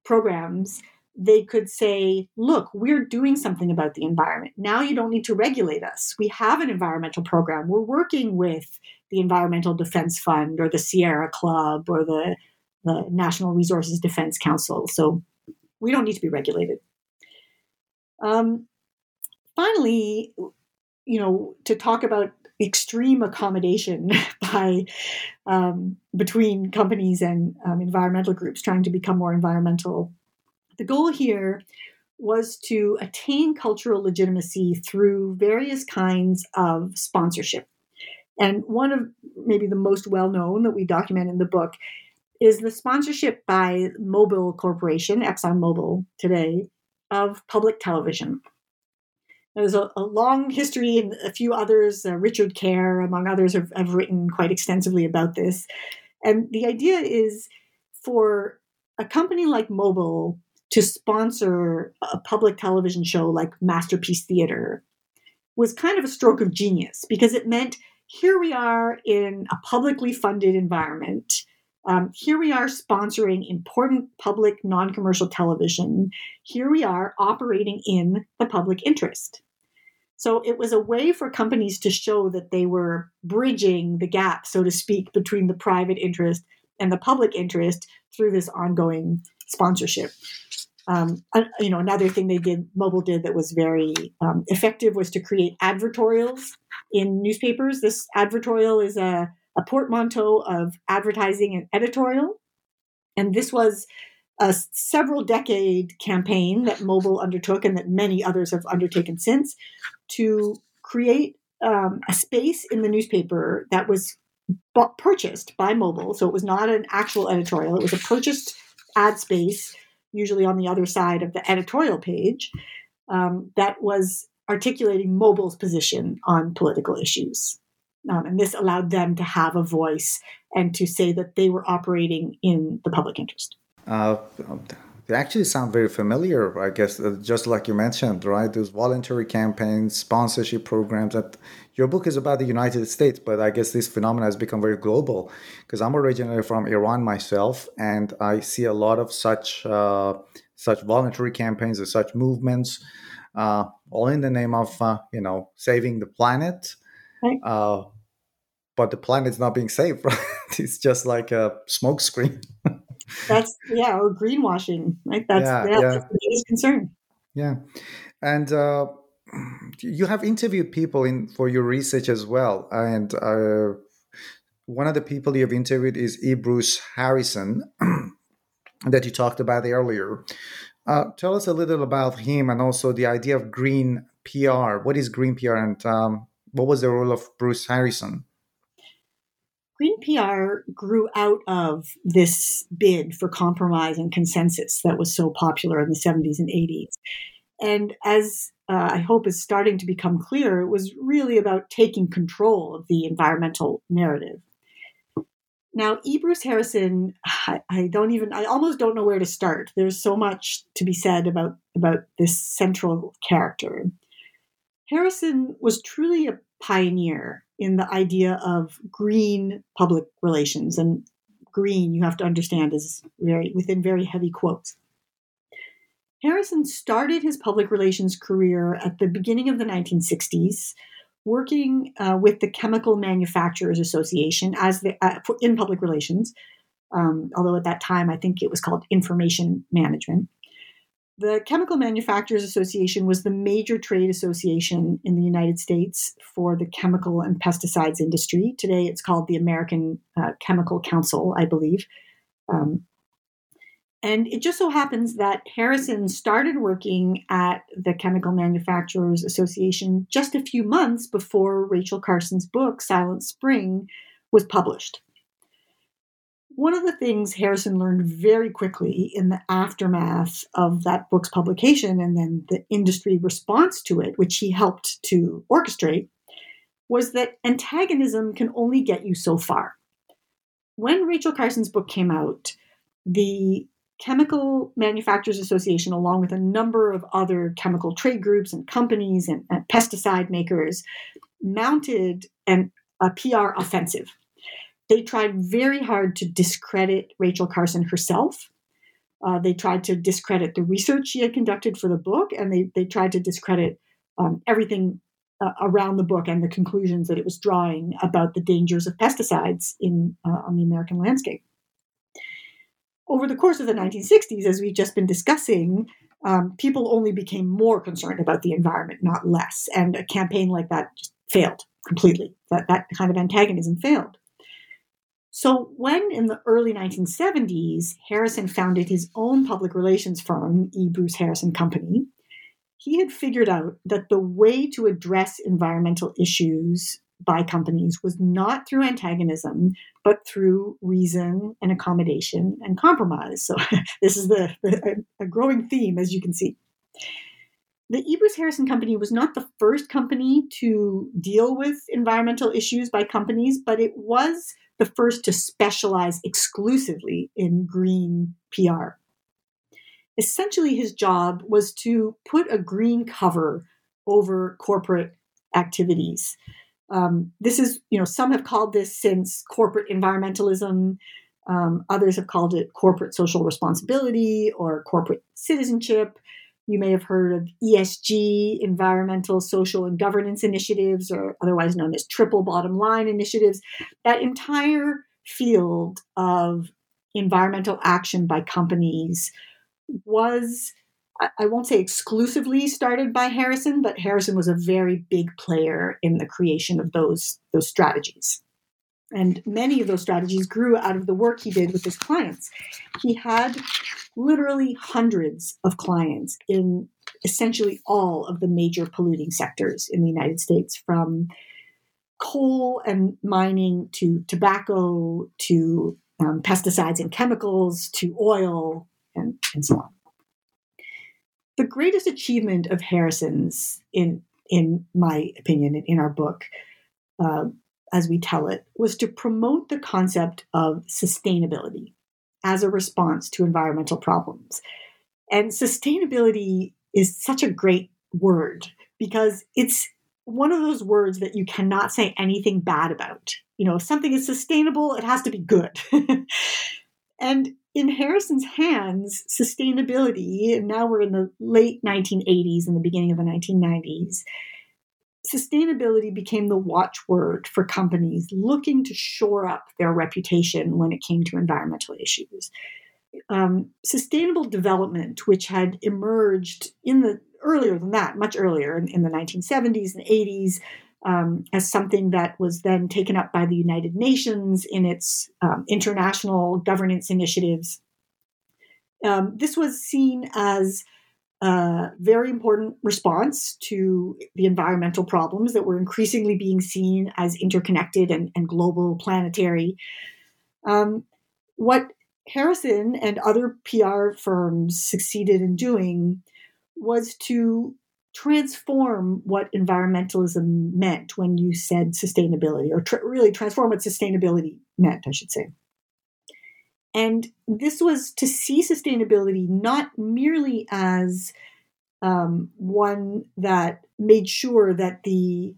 programs, they could say, look, we're doing something about the environment. Now you don't need to regulate us. We have an environmental program. We're working with the Environmental Defense Fund or the Sierra Club or the National Resources Defense Council. So we don't need to be regulated. Finally, you know, to talk about extreme accommodation by between companies and environmental groups trying to become more environmental. The goal here was to attain cultural legitimacy through various kinds of sponsorship. And one of maybe the most well-known that we document in the book is the sponsorship by Mobil Corporation, ExxonMobil today, of public television. There's a long history, and a few others, Richard Kerr, among others, have written quite extensively about this. And the idea is for a company like Mobil to sponsor a public television show like Masterpiece Theater was kind of a stroke of genius, because it meant here we are in a publicly funded environment. Here we are sponsoring important public non-commercial television. Here we are operating in the public interest. So it was a way for companies to show that they were bridging the gap, so to speak, between the private interest and the public interest through this ongoing sponsorship. You know, another thing they did, Mobil did, that was very effective was to create advertorials in newspapers. This advertorial is a portmanteau of advertising and editorial. And this was a several decade campaign that Mobil undertook and that many others have undertaken since to create a space in the newspaper that was purchased by Mobil. So it was not an actual editorial. It was a purchased ad space, usually on the other side of the editorial page, that was articulating Mobil's position on political issues. And this allowed them to have a voice and to say that they were operating in the public interest. They actually sound very familiar, I guess, just like you mentioned, right? Those voluntary campaigns, sponsorship programs. Your book is about the United States, but I guess this phenomenon has become very global, because I'm originally from Iran myself, and I see a lot of such voluntary campaigns and such movements, all in the name of, saving the planet. Right. But the planet's not being saved, right? It's just like a smoke screen. Or greenwashing, right? That's the biggest concern. Yeah. And you have interviewed people for your research as well. And one of the people you've interviewed is E. Bruce Harrison that you talked about earlier. Tell us a little about him and also the idea of green PR. What is green PR, and what was the role of Bruce Harrison? Green PR grew out of this bid for compromise and consensus that was so popular in the 70s and 80s. And as I hope is starting to become clear, it was really about taking control of the environmental narrative. Now, E. Bruce Harrison, I almost don't know where to start. There's so much to be said about this central character. Harrison was truly a pioneer in the idea of green public relations. And green, you have to understand, is very within very heavy quotes. Harrison started his public relations career at the beginning of the 1960s, working with the Chemical Manufacturers Association as in public relations, although at that time I think it was called information management. The Chemical Manufacturers Association was the major trade association in the United States for the chemical and pesticides industry. Today it's called the American Chemical Council, I believe. And it just so happens that Harrison started working at the Chemical Manufacturers Association just a few months before Rachel Carson's book, Silent Spring, was published. One of the things Harrison learned very quickly in the aftermath of that book's publication and then the industry response to it, which he helped to orchestrate, was that antagonism can only get you so far. When Rachel Carson's book came out, the Chemical Manufacturers Association, along with a number of other chemical trade groups and companies and pesticide makers, mounted a PR offensive. They tried very hard to discredit Rachel Carson herself. They tried to discredit the research she had conducted for the book, and they tried to discredit everything around the book and the conclusions that it was drawing about the dangers of pesticides on the American landscape. Over the course of the 1960s, as we've just been discussing, people only became more concerned about the environment, not less. And a campaign like that just failed completely. That kind of antagonism failed. So when, in the early 1970s, Harrison founded his own public relations firm, E. Bruce Harrison Company, he had figured out that the way to address environmental issues by companies was not through antagonism, but through reason and accommodation and compromise. So this is a growing theme, as you can see. The E. Bruce Harrison Company was not the first company to deal with environmental issues by companies, but it was the first to specialize exclusively in green PR. Essentially, his job was to put a green cover over corporate activities. This is, some have called this since corporate environmentalism. Others have called it corporate social responsibility or corporate citizenship. You may have heard of ESG, environmental, social, and governance initiatives, or otherwise known as triple bottom line initiatives. That entire field of environmental action by companies was, I won't say exclusively started by Harrison, but Harrison was a very big player in the creation of those strategies. And many of those strategies grew out of the work he did with his clients. He had literally hundreds of clients in essentially all of the major polluting sectors in the United States, from coal and mining to tobacco to pesticides and chemicals to oil and so on. The greatest achievement of Harrison's, in my opinion, in our book, as we tell it, was to promote the concept of sustainability as a response to environmental problems. And sustainability is such a great word because it's one of those words that you cannot say anything bad about. If something is sustainable, it has to be good. And in Harrison's hands, sustainability, and now we're in the late 1980s and the beginning of the 1990s, sustainability became the watchword for companies looking to shore up their reputation when it came to environmental issues. Sustainable development, which had emerged much earlier in the 1970s and 80s, as something that was then taken up by the United Nations in its international governance initiatives. This was seen as a very important response to the environmental problems that were increasingly being seen as interconnected and global, planetary. What Harrison and other PR firms succeeded in doing was to transform what environmentalism meant when you said sustainability, or really transform what sustainability meant, I should say. And this was to see sustainability not merely as one that made sure that the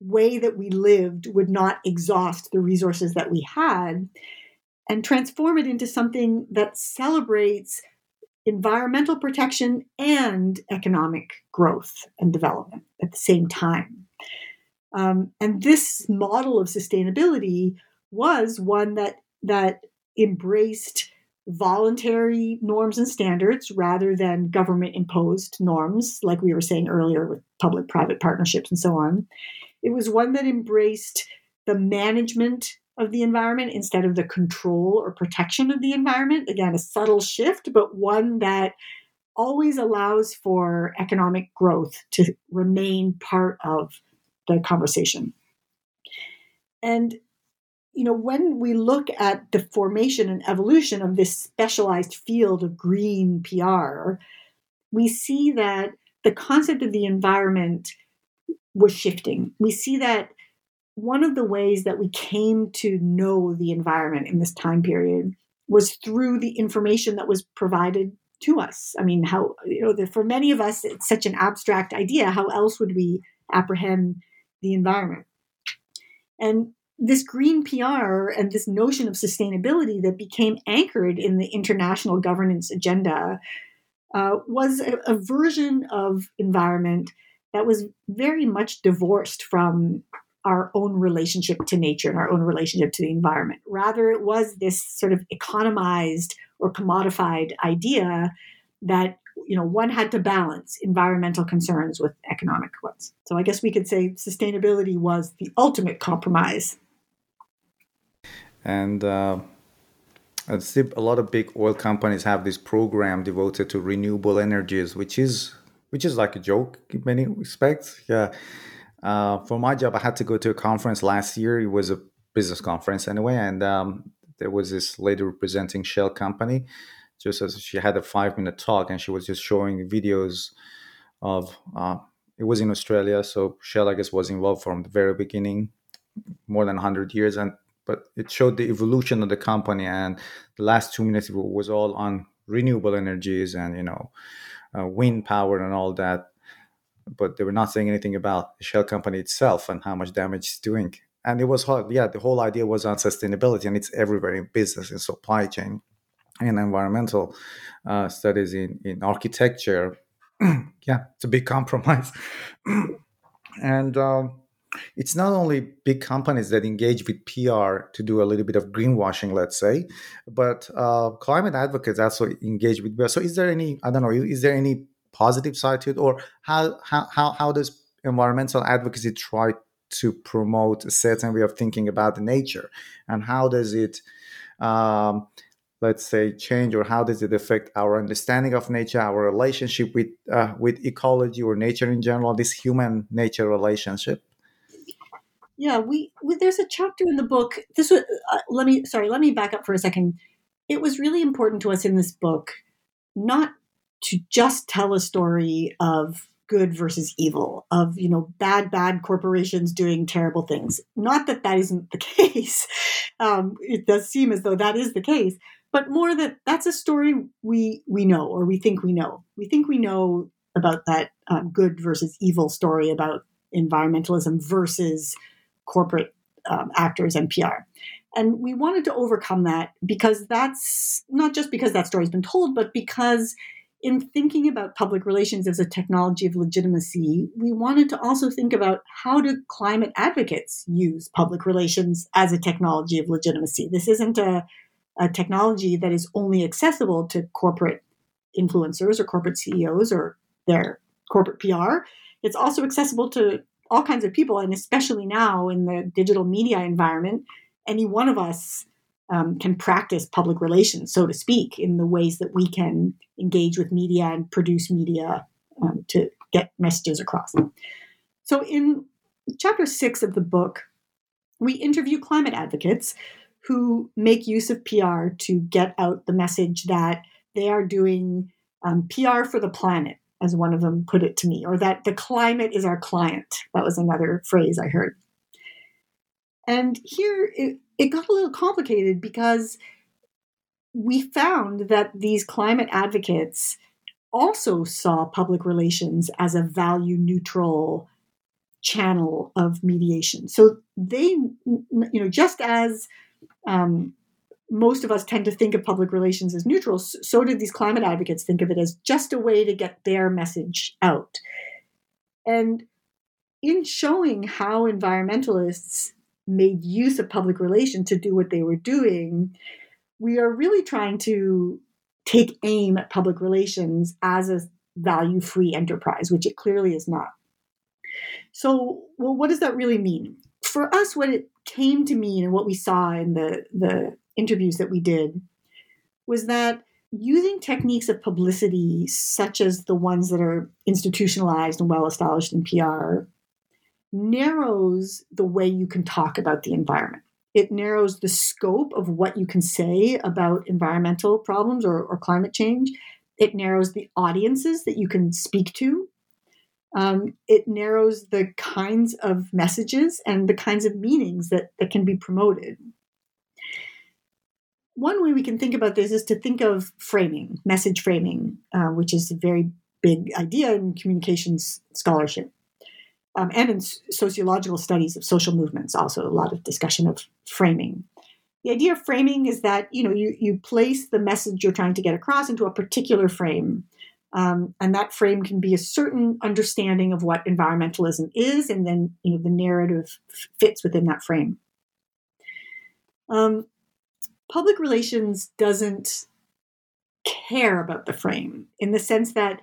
way that we lived would not exhaust the resources that we had, and transform it into something that celebrates environmental protection and economic growth and development at the same time. And this model of sustainability was one that embraced voluntary norms and standards rather than government-imposed norms, like we were saying earlier with public-private partnerships and so on. It was one that embraced the management of the environment instead of the control or protection of the environment. Again, a subtle shift, but one that always allows for economic growth to remain part of the conversation. And, you know, when we look at the formation and evolution of this specialized field of green PR, we see that the concept of the environment was shifting. We see that one of the ways that we came to know the environment in this time period was through the information that was provided to us. I mean, how, you know, for many of us, it's such an abstract idea. How else would we apprehend the environment? And this green PR and this notion of sustainability that became anchored in the international governance agenda was a version of environment that was very much divorced from our own relationship to nature and our own relationship to the environment. Rather, it was this sort of economized or commodified idea that, you know, one had to balance environmental concerns with economic ones. So I guess we could say sustainability was the ultimate compromise. And I see a lot of big oil companies have this program devoted to renewable energies, which is like a joke in many respects. Yeah. For my job, I had to go to a conference last year. It was a business conference anyway, and there was this lady representing Shell company. Just as she had a 5-minute talk, and she was just showing videos of. It was in Australia, so Shell, I guess, was involved from the very beginning, more than 100 years, but it showed the evolution of the company. And the last 2 minutes was all on renewable energies and wind power and all that. But they were not saying anything about the Shell company itself and how much damage it's doing. And it was hard. Yeah, the whole idea was on sustainability, and it's everywhere in business, in supply chain, in environmental studies, in architecture. Yeah, it's a big compromise. And it's not only big companies that engage with PR to do a little bit of greenwashing, let's say, but climate advocates also engage with PR. So is there any positive side to it, or how does environmental advocacy try to promote a certain way of thinking about the nature, and how does it change, or how does it affect our understanding of nature, our relationship with ecology or nature in general, this human nature relationship? Yeah, there's a chapter in the book. This was let me back up for a second. It was really important to us in this book not to just tell a story of good versus evil, of, you know, bad corporations doing terrible things. Not that that isn't the case. It does seem as though that is the case, but more that that's a story we know, or we think we know. We think we know about that good versus evil story about environmentalism versus corporate actors and PR. And we wanted to overcome that, because that's not just because that story's been told, but because in thinking about public relations as a technology of legitimacy, we wanted to also think about how do climate advocates use public relations as a technology of legitimacy. This isn't a technology that is only accessible to corporate influencers or corporate CEOs or their corporate PR. It's also accessible to all kinds of people, and especially now in the digital media environment, any one of us can practice public relations, so to speak, in the ways that we can engage with media and produce media to get messages across. So in chapter 6 of the book, we interview climate advocates who make use of PR to get out the message that they are doing PR for the planet, as one of them put it to me, or that the climate is our client. That was another phrase I heard. And here it got a little complicated, because we found that these climate advocates also saw public relations as a value-neutral channel of mediation. So they, just as most of us tend to think of public relations as neutral, so did these climate advocates think of it as just a way to get their message out. And in showing how environmentalists made use of public relations to do what they were doing, we are really trying to take aim at public relations as a value-free enterprise, which it clearly is not. So, well, what does that really mean? For us, what it came to mean and what we saw in the interviews that we did was that using techniques of publicity, such as the ones that are institutionalized and well-established in PR, narrows the way you can talk about the environment. It narrows the scope of what you can say about environmental problems or climate change. It narrows the audiences that you can speak to. It narrows the kinds of messages and the kinds of meanings that can be promoted. One way we can think about this is to think of framing, message framing, which is a very big idea in communications scholarship. And in sociological studies of social movements, also a lot of discussion of framing. The idea of framing is that you place the message you're trying to get across into a particular frame. And that frame can be a certain understanding of what environmentalism is, and then the narrative fits within that frame. Public relations doesn't care about the frame in the sense that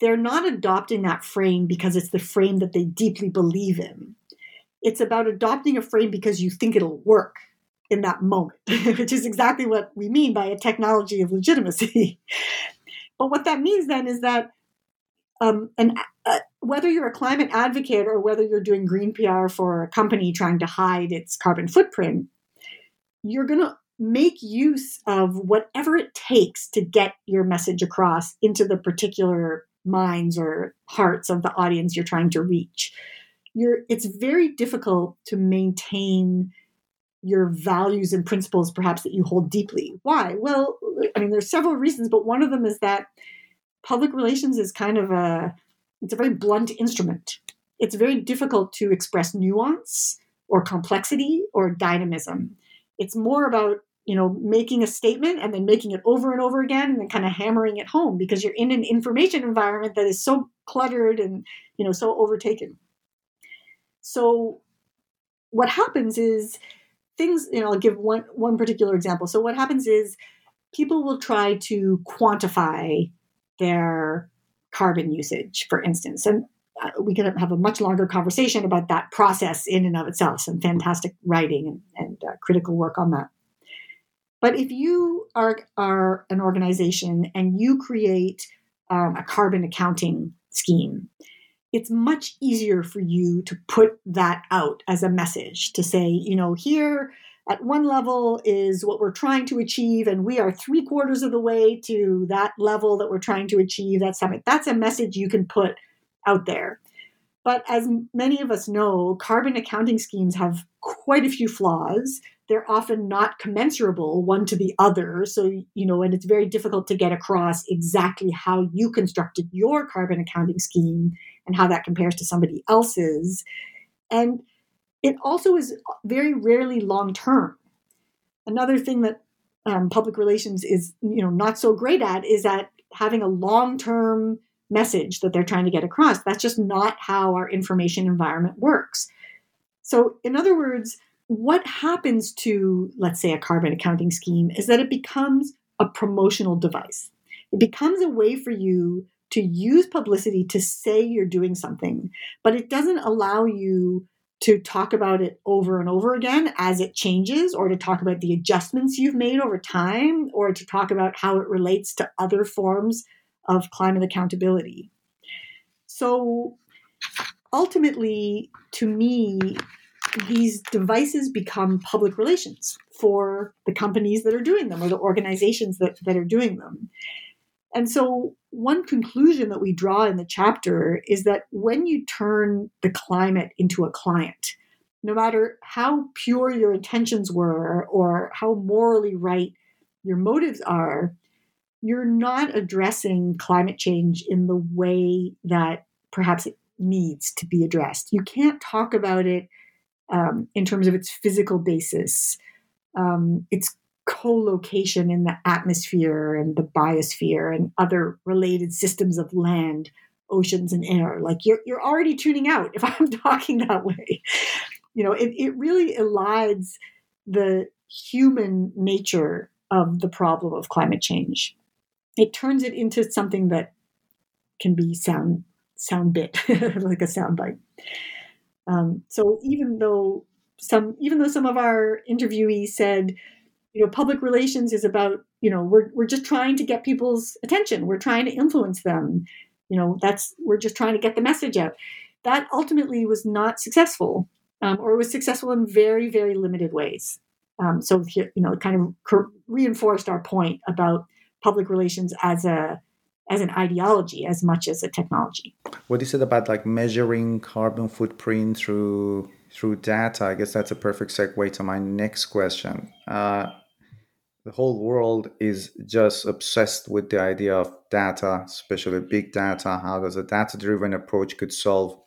they're not adopting that frame because it's the frame that they deeply believe in. It's about adopting a frame because you think it'll work in that moment, which is exactly what we mean by a technology of legitimacy. But what that means then is that whether you're a climate advocate or whether you're doing green PR for a company trying to hide its carbon footprint, you're going to make use of whatever it takes to get your message across into the particular minds or hearts of the audience you're trying to reach. It's very difficult to maintain your values and principles, perhaps, that you hold deeply. Why? Well, there's several reasons, but one of them is that public relations is it's a very blunt instrument. It's very difficult to express nuance or complexity or dynamism. It's more about making a statement and then making it over and over again and then kind of hammering it home because you're in an information environment that is so cluttered and, so overtaken. So what happens is things, I'll give one particular example. So what happens is people will try to quantify their carbon usage, for instance. And we can have a much longer conversation about that process in and of itself, some fantastic writing and critical work on that. But if you are an organization and you create a carbon accounting scheme, it's much easier for you to put that out as a message to say, here at one level is what we're trying to achieve, and we are 3/4 of the way to that level that we're trying to achieve. That's a message you can put out there. But as many of us know, carbon accounting schemes have quite a few flaws. They're often not commensurable one to the other. So, and it's very difficult to get across exactly how you constructed your carbon accounting scheme and how that compares to somebody else's. And it also is very rarely long-term. Another thing that public relations is, not so great at is that having a long-term message that they're trying to get across. That's just not how our information environment works. So, in other words, what happens to, let's say, a carbon accounting scheme is that it becomes a promotional device. It becomes a way for you to use publicity to say you're doing something, but it doesn't allow you to talk about it over and over again as it changes, or to talk about the adjustments you've made over time, or to talk about how it relates to other forms of climate accountability. So ultimately, to me, these devices become public relations for the companies that are doing them or the organizations that are doing them. And so one conclusion that we draw in the chapter is that when you turn the climate into a client, no matter how pure your intentions were or how morally right your motives are, you're not addressing climate change in the way that perhaps it needs to be addressed. You can't talk about it in terms of its physical basis, its co-location in the atmosphere and the biosphere and other related systems of land, oceans, and air. Like you're already tuning out if I'm talking that way. You know, it really elides the human nature of the problem of climate change. It turns it into something that can be sound bit, like a sound bite. So even though some of our interviewees said, you know, public relations is about, you know, we're just trying to get people's attention. We're trying to influence them. You know, we're just trying to get the message out. That ultimately was not successful, or was successful in very, very limited ways. So, you know, it kind of reinforced our point about public relations as an ideology as much as a technology. What you said about like measuring carbon footprint through data, I guess that's a perfect segue to my next question. The whole world is just obsessed with the idea of data, especially big data. How does a data-driven approach could solve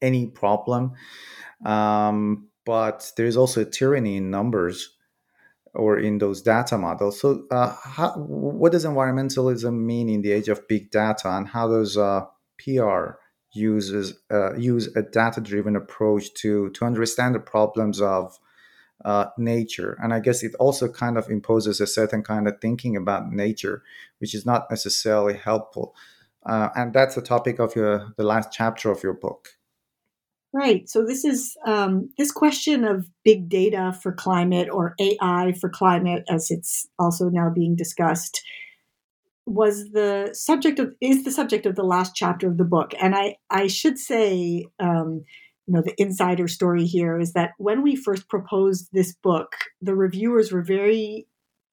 any problem? But there is also a tyranny in numbers or in those data models. So what does environmentalism mean in the age of big data, and how does PR use a data-driven approach to understand the problems of nature? And I guess it also kind of imposes a certain kind of thinking about nature, which is not necessarily helpful. And that's the topic of the last chapter of your book. Right. So this is this question of big data for climate, or AI for climate, as it's also now being discussed, is the subject of the last chapter of the book. And I should say, you know, the insider story here is that when we first proposed this book, the reviewers were very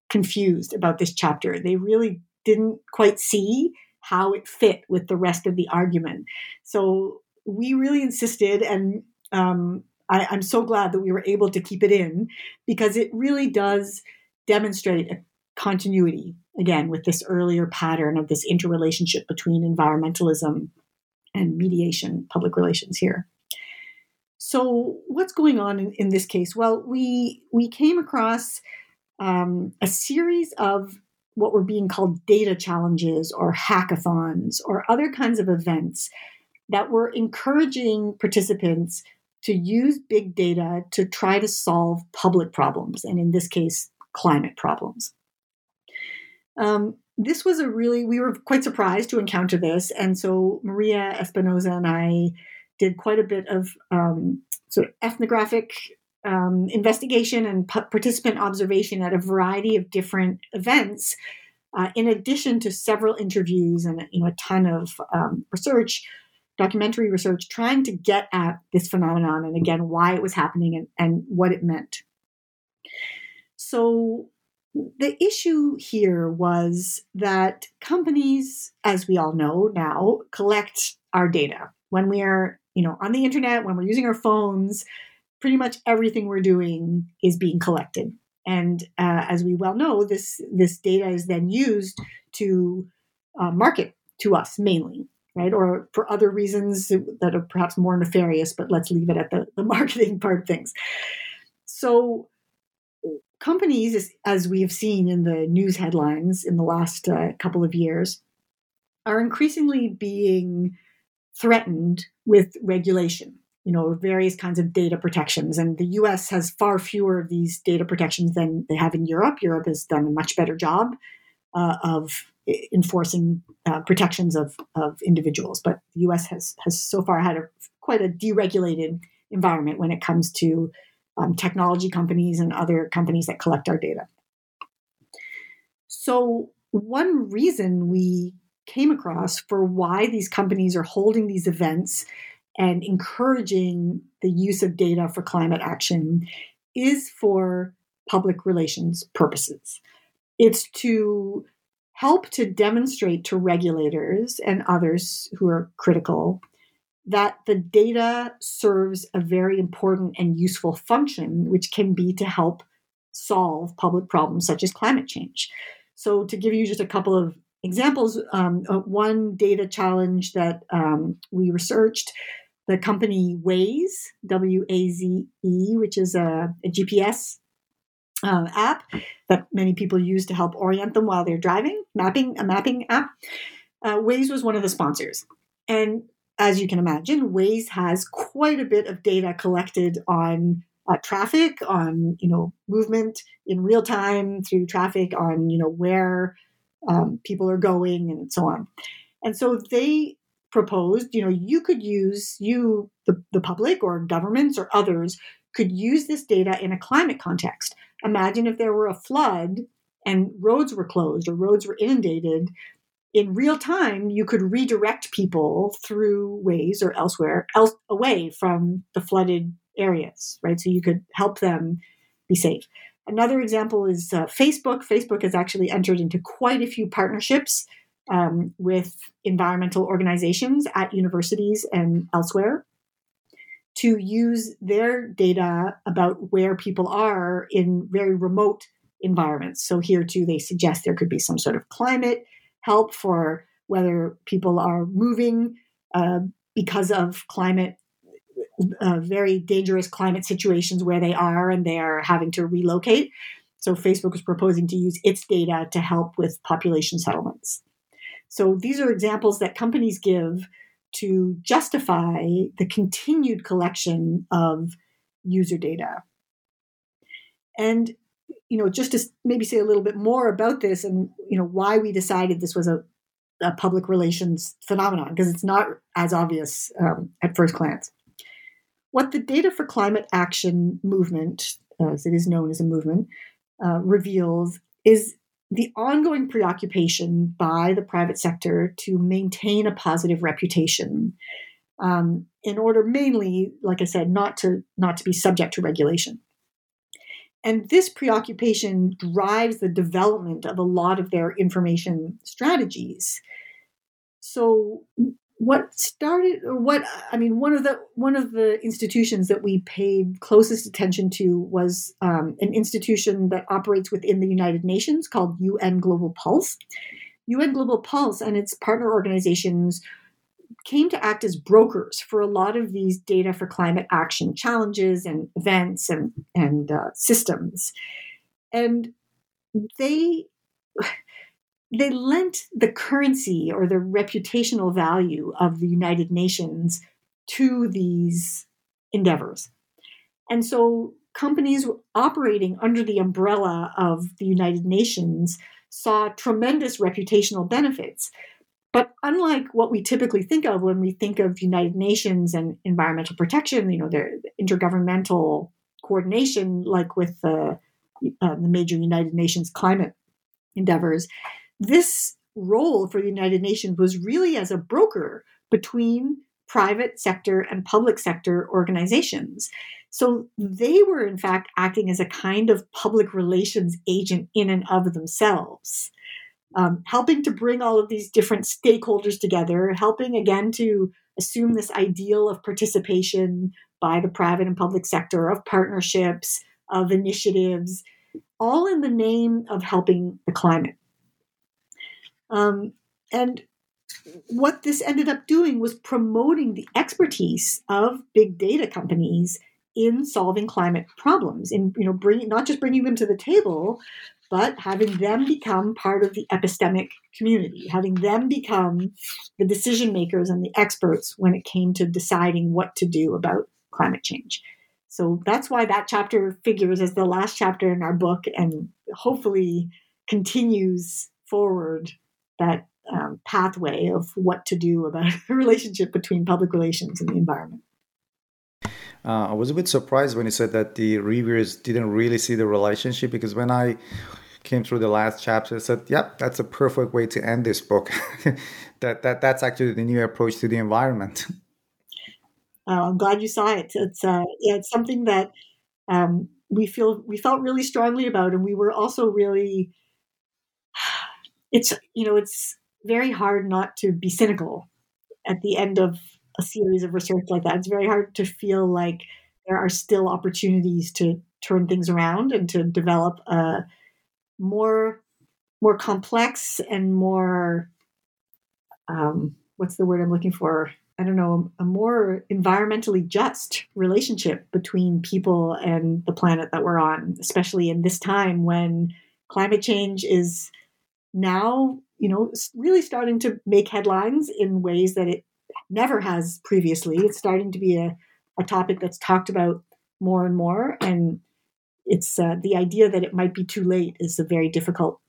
confused about this chapter. They really didn't quite see how it fit with the rest of the argument. So we really insisted, and I'm so glad that we were able to keep it in, because it really does demonstrate a continuity, again, with this earlier pattern of this interrelationship between environmentalism and mediation, public relations here. So what's going on in this case? Well, we came across a series of what were being called data challenges or hackathons or other kinds of events that were encouraging participants to use big data to try to solve public problems, and in this case, climate problems. This was we were quite surprised to encounter this, and so Maria Espinosa and I did quite a bit of sort of ethnographic investigation and participant observation at a variety of different events, in addition to several interviews and, you know, a ton of research, documentary research, trying to get at this phenomenon and, again, why it was happening and what it meant. So the issue here was that companies, as we all know now, collect our data. When we are, you know, on the internet, when we're using our phones, pretty much everything we're doing is being collected. And as we well know, this data is then used to market to us mainly, right? Or for other reasons that are perhaps more nefarious, but let's leave it at the marketing part of things. So companies, as we have seen in the news headlines in the last couple of years, are increasingly being threatened with regulation, you know, various kinds of data protections. And the U.S. has far fewer of these data protections than they have in Europe. Europe has done a much better job of enforcing protections of individuals, but the U.S. has so far had quite a deregulated environment when it comes to technology companies and other companies that collect our data. So one reason we came across for why these companies are holding these events and encouraging the use of data for climate action is for public relations purposes. It's to help to demonstrate to regulators and others who are critical that the data serves a very important and useful function, which can be to help solve public problems such as climate change. So to give you just a couple of examples, one data challenge that we researched, the company Waze, W-A-Z-E, which is a GPS app that many people use to help orient them while they're driving, a mapping app. Waze was one of the sponsors. And as you can imagine, Waze has quite a bit of data collected on traffic, on, movement in real time through traffic, on, where people are going and so on. And so they proposed, you could use, the public or governments or others could use this data in a climate context. Imagine if there were a flood and roads were closed or roads were inundated. In real time, you could redirect people through Waze or elsewhere, away from the flooded areas, right? So you could help them be safe. Another example is Facebook. Facebook has actually entered into quite a few partnerships with environmental organizations at universities and elsewhere to use their data about where people are in very remote environments. So here too, they suggest there could be some sort of climate help for whether people are moving because of climate, very dangerous climate situations where they are and they are having to relocate. So Facebook is proposing to use its data to help with population settlements. So these are examples that companies give to justify the continued collection of user data. And just to maybe say a little bit more about this and, why we decided this was a public relations phenomenon, because it's not as obvious at first glance. What the Data for Climate Action movement, as it is known as a movement, reveals is the ongoing preoccupation by the private sector to maintain a positive reputation in order mainly, like I said, not to be subject to regulation. And this preoccupation drives the development of a lot of their information strategies. So one of the institutions that we paid closest attention to was an institution that operates within the United Nations called UN Global Pulse. UN Global Pulse and its partner organizations came to act as brokers for a lot of these data for climate action challenges and events and systems. And they lent the currency or the reputational value of the United Nations to these endeavors. And so companies operating under the umbrella of the United Nations saw tremendous reputational benefits. But unlike what we typically think of when we think of United Nations and environmental protection, their intergovernmental coordination, like with the major United Nations climate endeavors, this role for the United Nations was really as a broker between private sector and public sector organizations. So they were, in fact, acting as a kind of public relations agent in and of themselves. Helping to bring all of these different stakeholders together, helping again to assume this ideal of participation by the private and public sector, of partnerships, of initiatives, all in the name of helping the climate. And what this ended up doing was promoting the expertise of big data companies in solving climate problems, in not just bringing them to the table, but having them become part of the epistemic community, having them become the decision makers and the experts when it came to deciding what to do about climate change. So that's why that chapter figures as the last chapter in our book and hopefully continues forward that pathway of what to do about the relationship between public relations and the environment. I was a bit surprised when you said that the reviewers didn't really see the relationship, because when I came through the last chapter, I said, yep, that's a perfect way to end this book. That's actually the new approach to the environment. I'm glad you saw it. It's something that we felt really strongly about, and we were also really. It's very hard not to be cynical at the end of a series of research like that. It's very hard to feel like there are still opportunities to turn things around and to develop a more more complex and more, what's the word I'm looking for? I don't know, a more environmentally just relationship between people and the planet that we're on, especially in this time when climate change is now, you know, really starting to make headlines in ways that it never has previously. It's starting to be a topic that's talked about more and more. And it's the idea that it might be too late is a very difficult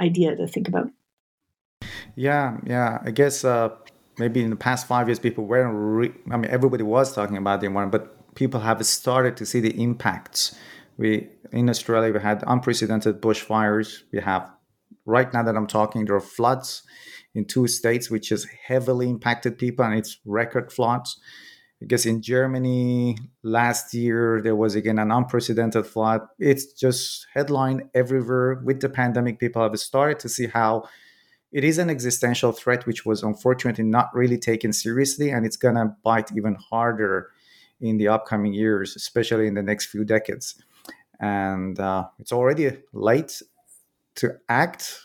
idea to think about. Yeah. I guess maybe in the past 5 years, people weren't, everybody was talking about the environment, but people have started to see the impacts. In Australia, we had unprecedented bushfires. We have, right now that I'm talking, there are floods in 2 states, which has heavily impacted people, and it's record floods. I guess in Germany last year, there was again an unprecedented flood. It's just headline everywhere. With the pandemic, people have started to see how it is an existential threat, which was unfortunately not really taken seriously, and it's going to bite even harder in the upcoming years, especially in the next few decades. And it's already late to act,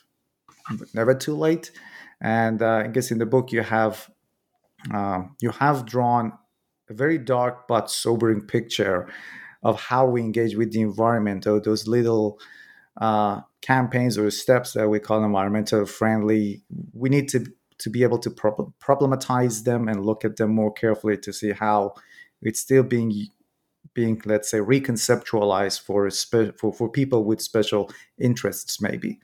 but never too late. And I guess in the book you have drawn a very dark but sobering picture of how we engage with the environment, or those little campaigns or steps that we call environmental friendly. We need to be able to problematize them and look at them more carefully to see how it's still being let's say, reconceptualized for people with special interests, maybe.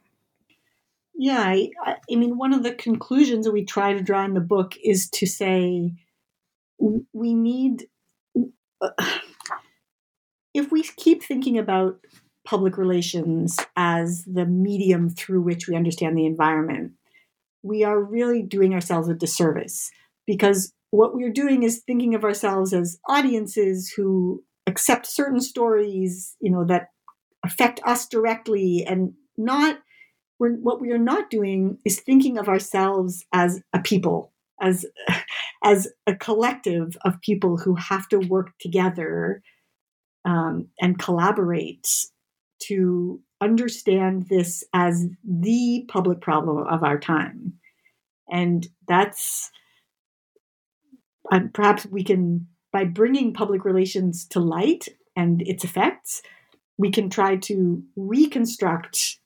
Yeah, I mean, one of the conclusions that we try to draw in the book is to say we need, if we keep thinking about public relations as the medium through which we understand the environment, we are really doing ourselves a disservice, because what we're doing is thinking of ourselves as audiences who accept certain stories, you know, that affect us directly, and not... what we are not doing is thinking of ourselves as a people, as a collective of people who have to work together and collaborate to understand this as the public problem of our time. And that's, perhaps we can, by bringing public relations to light and its effects, we can try to reconstruct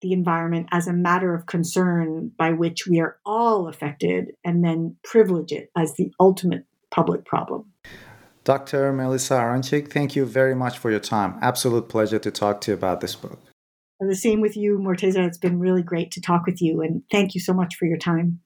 the environment as a matter of concern by which we are all affected, and then privilege it as the ultimate public problem. Dr. Melissa Aronczyk, thank you very much for your time. Absolute pleasure to talk to you about this book. And the same with you, Morteza. It's been really great to talk with you, and thank you so much for your time.